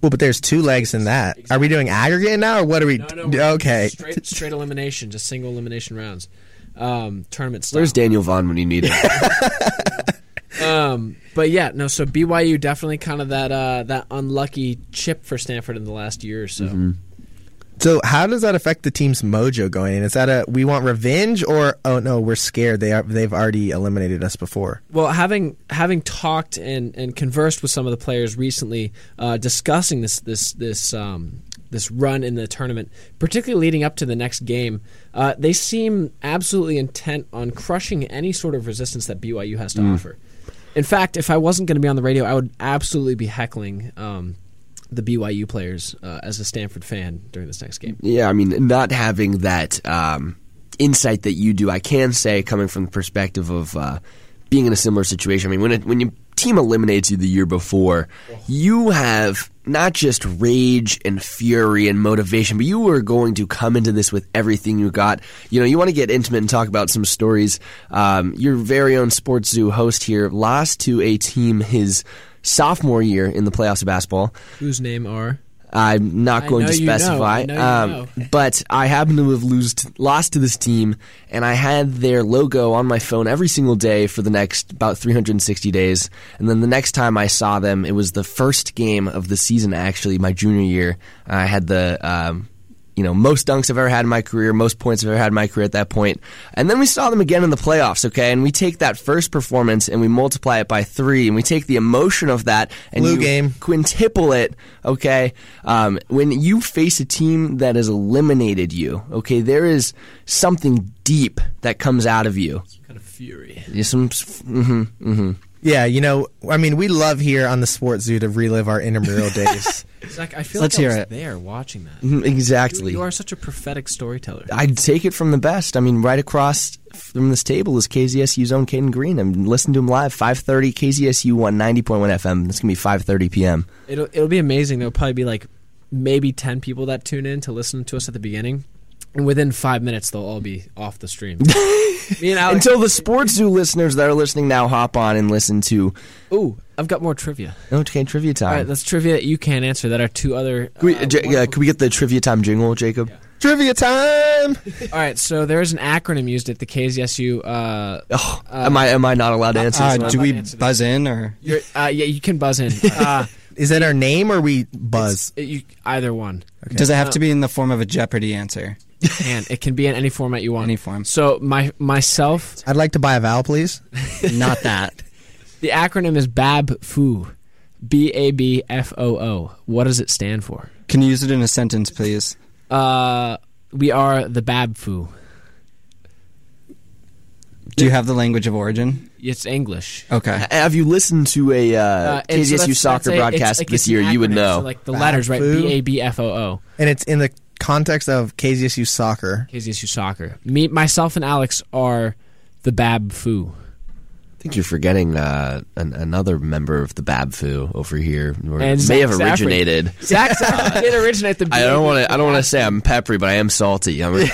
well, but there's two legs in that. Exactly. Are we doing aggregate now, or what are we? No, no, we're okay. Straight, straight elimination, just single elimination rounds, um, tournament style. Where's Daniel Vaughn when you need him? um, but yeah, no. So B Y U definitely kind of that uh, that unlucky chip for Stanford in the last year or so. Mm-hmm. So how does that affect the team's mojo going in? Is that a we want revenge or oh no we're scared they are, they've already eliminated us before? Well, having having talked and, and conversed with some of the players recently, uh, discussing this this this um, this run in the tournament, particularly leading up to the next game, uh, they seem absolutely intent on crushing any sort of resistance that B Y U has to mm. offer. In fact, if I wasn't going to be on the radio, I would absolutely be heckling Um, the B Y U players uh, as a Stanford fan during this next game. Yeah, I mean, not having that um, insight that you do, I can say, coming from the perspective of uh, being in a similar situation. I mean, when it, when you team eliminates you the year before, you have not just rage and fury and motivation, but you are going to come into this with everything you got. You know, you want to get intimate and talk about some stories. Um, your very own Sports Zoo host here lost to a team his sophomore year in the playoffs of basketball. Whose name are? I'm not going to specify, you know. I know um, you know. But I happen to have lost, lost to this team, and I had their logo on my phone every single day for the next about three hundred sixty days. And then the next time I saw them, it was the first game of the season, actually, my junior year. I had the um, you know, most dunks I've ever had in my career, most points I've ever had in my career at that point. And then we saw them again in the playoffs, okay? And we take that first performance and we multiply it by three, and we take the emotion of that and Blue you game. quintuple it, okay? Um, when you face a team that has eliminated you, okay, there is something deep that comes out of you. Some kind of fury. Yeah, some, mm-hmm, mm-hmm. Yeah, you know, I mean, we love here on the Sports Zoo to relive our intramural days. Zach, I feel Let's like I was it. there watching that. Exactly. You, you are such a prophetic storyteller. I'd take it from the best. I mean, right across from this table is K Z S U's own Caden Greene. I'm listening to him live, five thirty, K Z S U one ninety point one F M. It's going to be five thirty p.m. It'll, it'll be amazing. There'll probably be like maybe ten people that tune in to listen to us at the beginning. And within five minutes, they'll all be off the stream. Me and Alex. Until the Sports Zoo listeners that are listening now hop on and listen to... Ooh, I've got more trivia. Okay, trivia time. All right, that's trivia that you can't answer. That are two other... Can we, uh, j- yeah, can we get the trivia time jingle, Jacob? Yeah. Trivia time! All right, so there is an acronym used at the K Z S U... Uh, oh, uh, am I am I not allowed to answer uh, this? Do we buzz in? or? You're, uh, yeah, you can buzz in. Uh, is that our name or we buzz? It, you, either one. Okay. Does it have uh, to be in the form of a Jeopardy answer? And it can be in any format you want. Any form. So my myself... I'd like to buy a vowel, please. Not that. The acronym is B A B F O O. B A B F O O. What does it stand for? Can you use it in a sentence, please? Uh, we are the B A B F O O. Do you have the language of origin? It's English. Okay. Have you listened to a uh, uh, K Z S U so soccer a, broadcast like this year? Acronym, you would know. So like the letters, right? B A B F O O. And it's in the... context of K Z S U soccer. K Z S U soccer. Me, myself, and Alex are the B A B F O O. I think you're forgetting uh, an, another member of the B A B F O O over here. Or and may Zach have originated. Saffron. Zach Saffron did originate the. B A B F O O. I don't want to. I don't want to say I'm peppery, but I am salty. I'm re-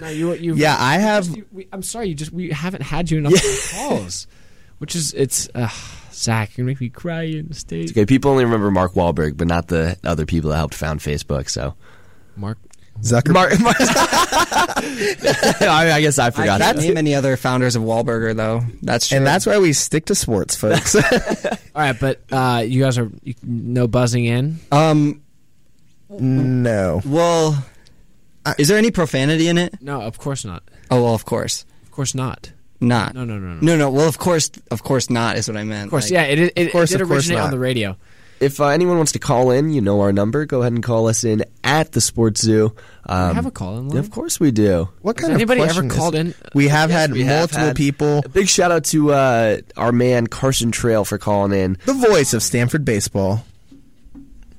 no, you, you, yeah, I have. Just, you, we, I'm sorry. You just we haven't had you enough calls, which is it's. Uh, Zach, you're going to make me cry in the state. Okay, people only remember Mark Wahlberg, but not the other people that helped found Facebook. So. Mark Zuckerberg. Mark, Mark. I, mean, I guess I forgot. I can't name any other founders of Wahlburger though. That's true. And that's why we stick to sports, folks. All right, but uh, you guys are you, no buzzing in. Um, no. Well, I, is there any profanity in it? No, of course not. Oh well, of course. Of course not. Not. No, no, no, no. No, no. Well, of course, of course not is what I meant. Of course, like, yeah. It, it, it, of course, it did of course originate not. on the radio. If uh, anyone wants to call in, you know our number. Go ahead and call us in at the Sports Zoo. Um, we have a call in line. Of course we do. What kind Has of anybody ever called in? We have yes, had we multiple have had people. A big shout out to uh, our man Carson Trail for calling in. The voice of Stanford baseball.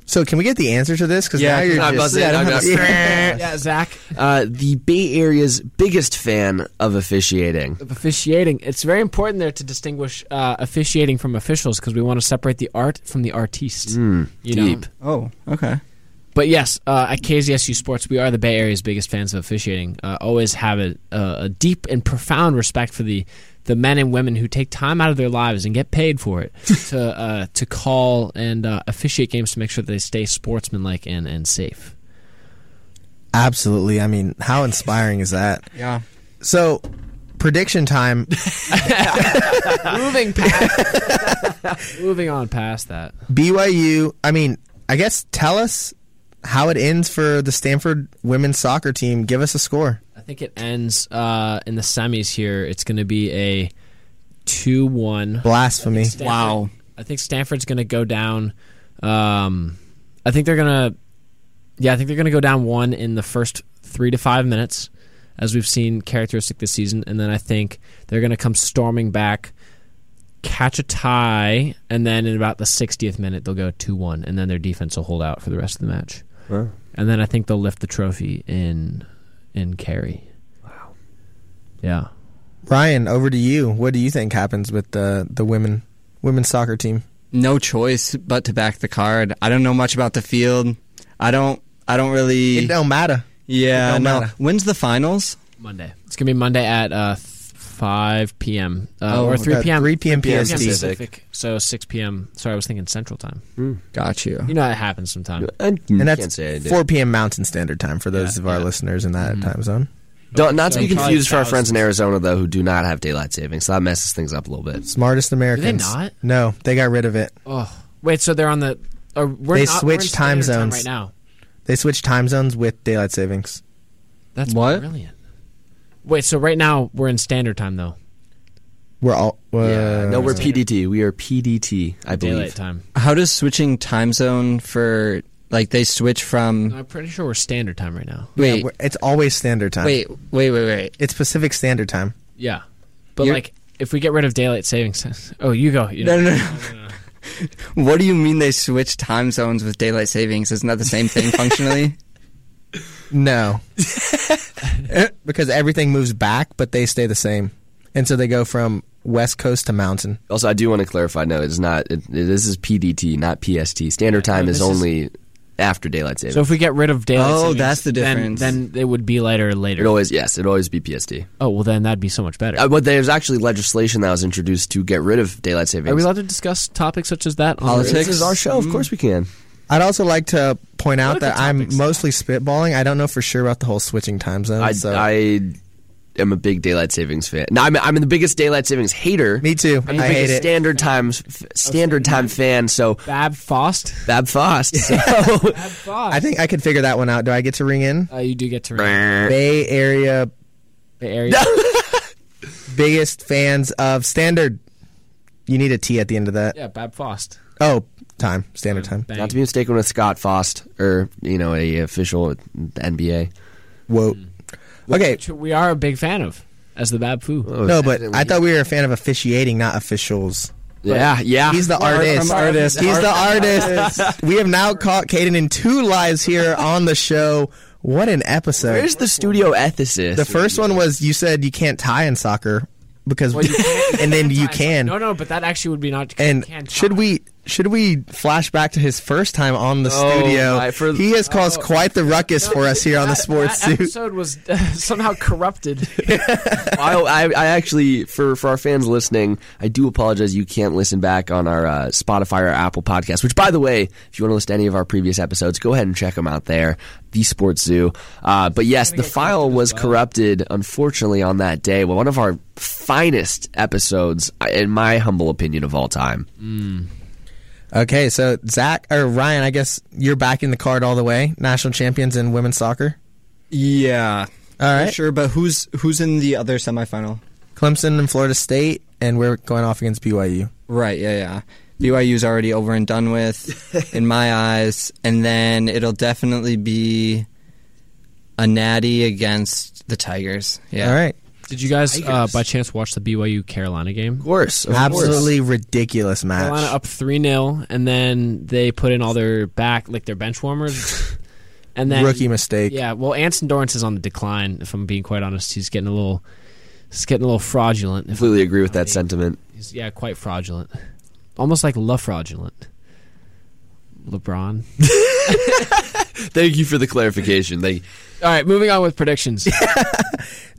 So can we get the answer to this? Because yeah, now you're I'm just yeah, I'm not, yeah. yeah, Zach, uh, the Bay Area's biggest fan of officiating. Of officiating, it's very important there to distinguish uh, officiating from officials because we want to separate the art from the artiste. Mm, you deep. Know? Oh, okay. But yes, uh, at K Z S U Sports, we are the Bay Area's biggest fans of officiating. Uh, always have a, a deep and profound respect for the. the men and women who take time out of their lives and get paid for it to uh, to call and uh, officiate games to make sure that they stay sportsmanlike and, and safe. Absolutely. I mean, how inspiring is that? Yeah. So, prediction time. Moving past. Moving on past that. B Y U, I mean, I guess tell us how it ends for the Stanford women's soccer team. Give us a score. I think it ends uh, in the semis here. It's going to be a two one. Blasphemy. I Stanford, wow. I think Stanford's going to go down. Um, I think they're going to Yeah, I think they're going to go down one in the first three to five minutes, as we've seen characteristic this season, and then I think they're going to come storming back, catch a tie, and then in about the sixtieth minute they'll go two one, and then their defense will hold out for the rest of the match. Wow. And then I think they'll lift the trophy in... in Cary. Wow. Yeah. Ryan, over to you. What do you think happens with the, the women women's soccer team. No choice but to back the card. I don't know much about the field. I don't. I don't really. It don't matter. Yeah. It don't no. Matter. When's the finals? Monday. It's gonna be Monday at uh, five p.m. Uh, oh, or three p.m. three p.m. P S T. Pacific. So six p.m. Sorry, I was thinking Central Time. Mm. Got you. You know it happens sometimes. And, and that's four p.m. Mountain Standard Time for those yeah, of our yeah. listeners in that mm. time zone. Don't, not so to be confused for our friends in Arizona, though, who do not have daylight savings. So that messes things up a little bit. Smartest Americans. Do they not? No, they got rid of it. Oh, wait, so they're on the... Uh, we're they not, switched we're time zones. Time right now. They switched time zones with daylight savings. That's what? Brilliant. Wait, so right now we're in standard time, though. We're all... Uh, yeah, no, we're P D T. We are P D T, I believe. Daylight time. How does switching time zone for... Like, they switch from... No, I'm pretty sure we're standard time right now. Wait. Yeah, it's always standard time. Wait, wait, wait, wait. It's Pacific Standard Time. Yeah. But, You're... like, if we get rid of daylight savings... Oh, you go. You no, no, no, no. What do you mean they switch time zones with daylight savings? Isn't that the same thing functionally? No. Because everything moves back, but they stay the same. And so they go from... West Coast to Mountain. Also, I do want to clarify, no, it's not... It, this is P D T, not P S T. Standard yeah, time is only... Is... After daylight savings. So if we get rid of daylight savings, oh, that's the difference. Then, then it would be lighter later. It always yes, it'd always be P S T. Oh well, then that'd be so much better. Uh, but there's actually legislation that was introduced to get rid of daylight savings. Are we allowed to discuss topics such as that? Politics. This is our show. Mm-hmm. Of course we can. I'd also like to point out that topics. I'm mostly spitballing. I don't know for sure about the whole switching time zone. I, so. I am a big daylight savings fan. No, I'm I'm the biggest daylight savings hater. Me too. I'm the I biggest hate it. Standard times standard time fan. So Bab Fost. Bab Fost. So. Bab Fost. I think I could figure that one out. Do I get to ring in? Uh, you do get to ring in. Bay Area. Bay Area. Biggest fans of standard. You need a T at the end of that. Yeah, Bab Fost. Oh, time standard time. Bang. Not to be mistaken with Scott Fost, or you know, a official N B A. Whoa. Mm. Okay, which we are a big fan of as the Bab Foo. Oh, no, but I thought we were a fan of officiating, not officials. Yeah, yeah. He's the artist. artist. He's the artist. We have now caught Caden in two lies here on the show. What an episode! Where's the studio ethicist? The first one was you said you can't tie in soccer because, well, and then you can. No, no, but that actually would be not. And should we? Should we flash back to his first time on the oh, studio? My, for, he has caused oh, quite the ruckus no, for us here that, on the Sports Suit. That episode was uh, somehow corrupted. I, I, I actually, for, for our fans listening, I do apologize. You can't listen back on our uh, Spotify or Apple podcast, which, by the way, if you want to listen to any of our previous episodes, go ahead and check them out there, the Sports Zoo. Uh, but, yes, the file was corrupted, unfortunately, on that day. Well, one of our finest episodes, in my humble opinion, of all time. Mm. Okay, so Zach or Ryan, I guess you're backing the card all the way. National champions in women's soccer. Yeah, all right, sure. But who's who's in the other semifinal? Clemson and Florida State, and we're going off against B Y U. Right. Yeah, yeah. B Y U's already over and done with, in my eyes. And then it'll definitely be a natty against the Tigers. Yeah. All right. Did you guys, uh, by chance, watch the B Y U-Carolina game? Of course. Of Absolutely course. Ridiculous match. Carolina up three nothing, and then they put in all their back, like their bench warmers. And then, rookie mistake. Yeah, well, Anson Dorrance is on the decline, if I'm being quite honest. He's getting a little he's getting a little fraudulent. I completely agree with that sentiment. He's, yeah, quite fraudulent. Almost like La Fraudulent. LeBron. Thank you for the clarification. They... All right, moving on with predictions.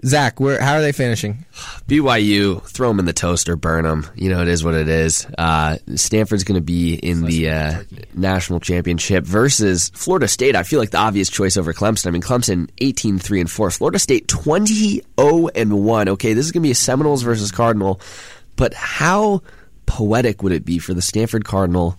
Zach, where, how are they finishing? B Y U, throw them in the toaster, burn them. You know, it is what it is. Uh, Stanford's going to be in Florida the uh, national championship versus Florida State. I feel like the obvious choice over Clemson. I mean, Clemson eighteen three and four. Florida State twenty oh and one. Okay, this is going to be a Seminoles versus Cardinal. But how poetic would it be for the Stanford Cardinal,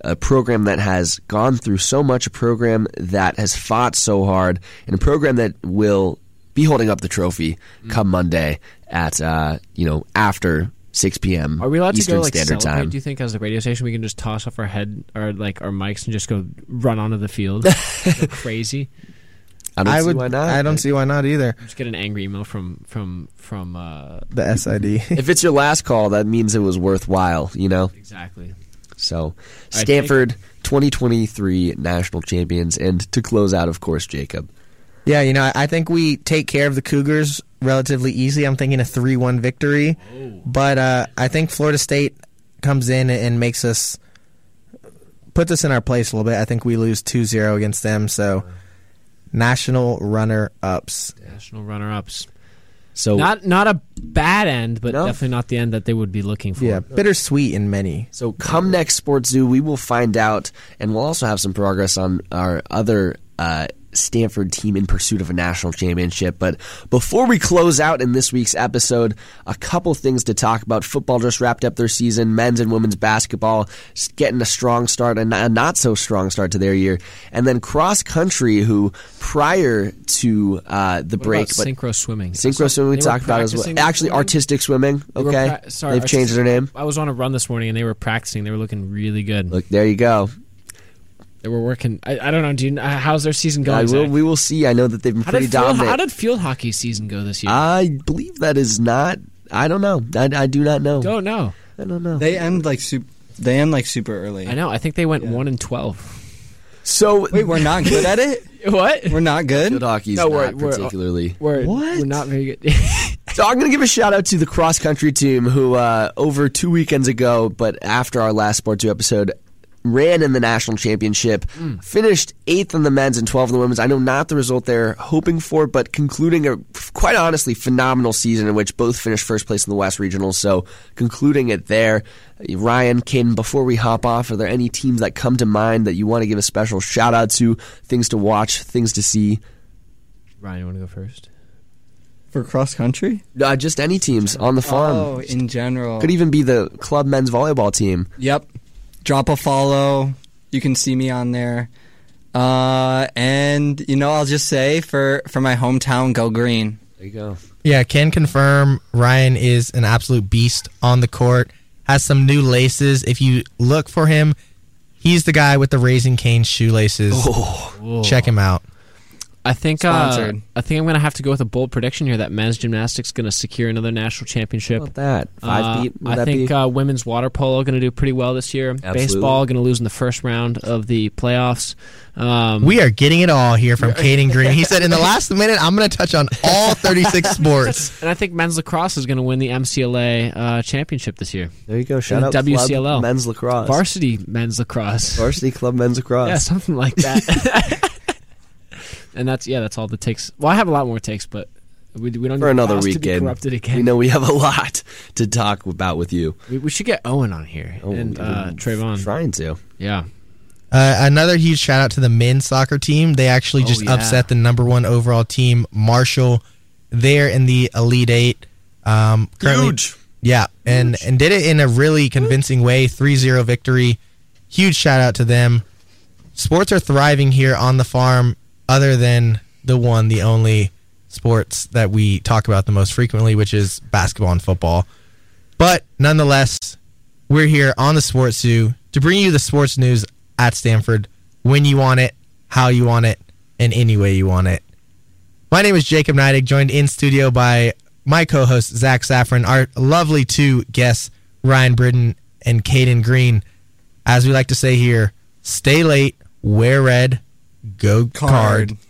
a program that has gone through so much, a program that has fought so hard, and a program that will be holding up the trophy come Monday at, uh, you know, after six p.m. Are we allowed Eastern to go, like, Standard celebrate? Time. Do you think as a radio station we can just toss off our head or, like, our mics and just go run onto the field? Go crazy. I don't I see would, why not. I don't see why not either. Just get an angry email from from from uh, the S I D. If it's your last call, that means it was worthwhile, you know? Exactly. So, Stanford, twenty twenty-three national champions. And to close out, of course, Jacob. Yeah, you know, I think we take care of the Cougars relatively easy. I'm thinking a three one victory. Whoa. But uh, I think Florida State comes in and makes us, puts us in our place a little bit. I think we lose two zero against them, so national runner-ups. National runner-ups. So not not a bad end, but no. definitely not the end that they would be looking for. Yeah, bittersweet in many. So come next Sports Zoo, we will find out, and we'll also have some progress on our other uh, Stanford team in pursuit of a national championship. But before we close out in this week's episode, a couple things to talk about. Football just wrapped up their season. Men's and women's basketball getting a strong start, and a not so strong start to their year. And then cross country, who prior to uh, the what break, about but synchro swimming, synchro so swimming we talked about as well. Actually, swimming? Artistic swimming. Okay, they pra- sorry, they've artistic, changed their name. I was on a run this morning, and they were practicing. They were looking really good. Look, there you go. They were working. I, I don't know. Do you, uh, how's their season going? I will, we will see. I know that they've been how pretty field, dominant. How did field hockey season go this year? I believe that is not. I don't know. I, I do not know. Don't know. I don't know. They end like super. They end like super early. I know. I think they went yeah. one and twelve. So wait, we're not good at it. What? We're not good. Field hockey's no, not we're, particularly. We're, what? We're not very good. So I'm going to give a shout out to the cross country team who uh, over two weekends ago, but after our last Sports Two episode. Ran in the national championship, mm. finished eighth in the men's and twelfth in the women's. I know not the result they're hoping for, but concluding a, quite honestly, phenomenal season in which both finished first place in the West Regional. So concluding it there, Ryan, Kin, before we hop off, are there any teams that come to mind that you want to give a special shout out to, things to watch, things to see? Ryan, you want to go first? For cross country? Uh, just any teams on the farm. Oh, in general. Could even be the club men's volleyball team. Yep. Drop a follow. You can see me on there. Uh, and, you know, I'll just say for, for my hometown, go green. There you go. Yeah, can confirm Ryan is an absolute beast on the court. Has some new laces. If you look for him, he's the guy with the Raising Cane shoelaces. Oh. Check him out. I think uh, I think I'm going to have to go with a bold prediction here that men's gymnastics going to secure another national championship. What about that? Five uh, beat? I that think be? uh, women's water polo going to do pretty well this year. Absolutely. Baseball going to lose in the first round of the playoffs. Um, we are getting it all here from Caden Greene. He said in the last minute, I'm going to touch on all thirty-six sports. And I think men's lacrosse is going to win the M C L A uh, championship this year. There you go. Shout and out W C L L. Club men's lacrosse. Varsity men's lacrosse. Varsity club men's lacrosse. Yeah, something like that. And that's yeah, that's all the takes. Well, I have a lot more takes, but we we don't for another weekend. Corrupted again. We know we have a lot to talk about with you. We, we should get Owen on here oh, and uh, Trayvon. Trying to, yeah. Uh, another huge shout out to the men's soccer team. They actually just oh, yeah. upset the number one overall team, Marshall. They're in the Elite Eight. Um, huge, yeah, and huge. and did it in a really convincing way. three zero victory. Huge shout out to them. Sports are thriving here on the farm. Other than the one, the only sports that we talk about the most frequently, which is basketball and football. But nonetheless, we're here on the Sports Zoo to bring you the sports news at Stanford when you want it, how you want it, and any way you want it. My name is Jacob Neidig, joined in studio by my co-host, Zach Saffron, our lovely two guests, Ryan Brennan and Caden Greene. As we like to say here, stay late, wear red, go card. card.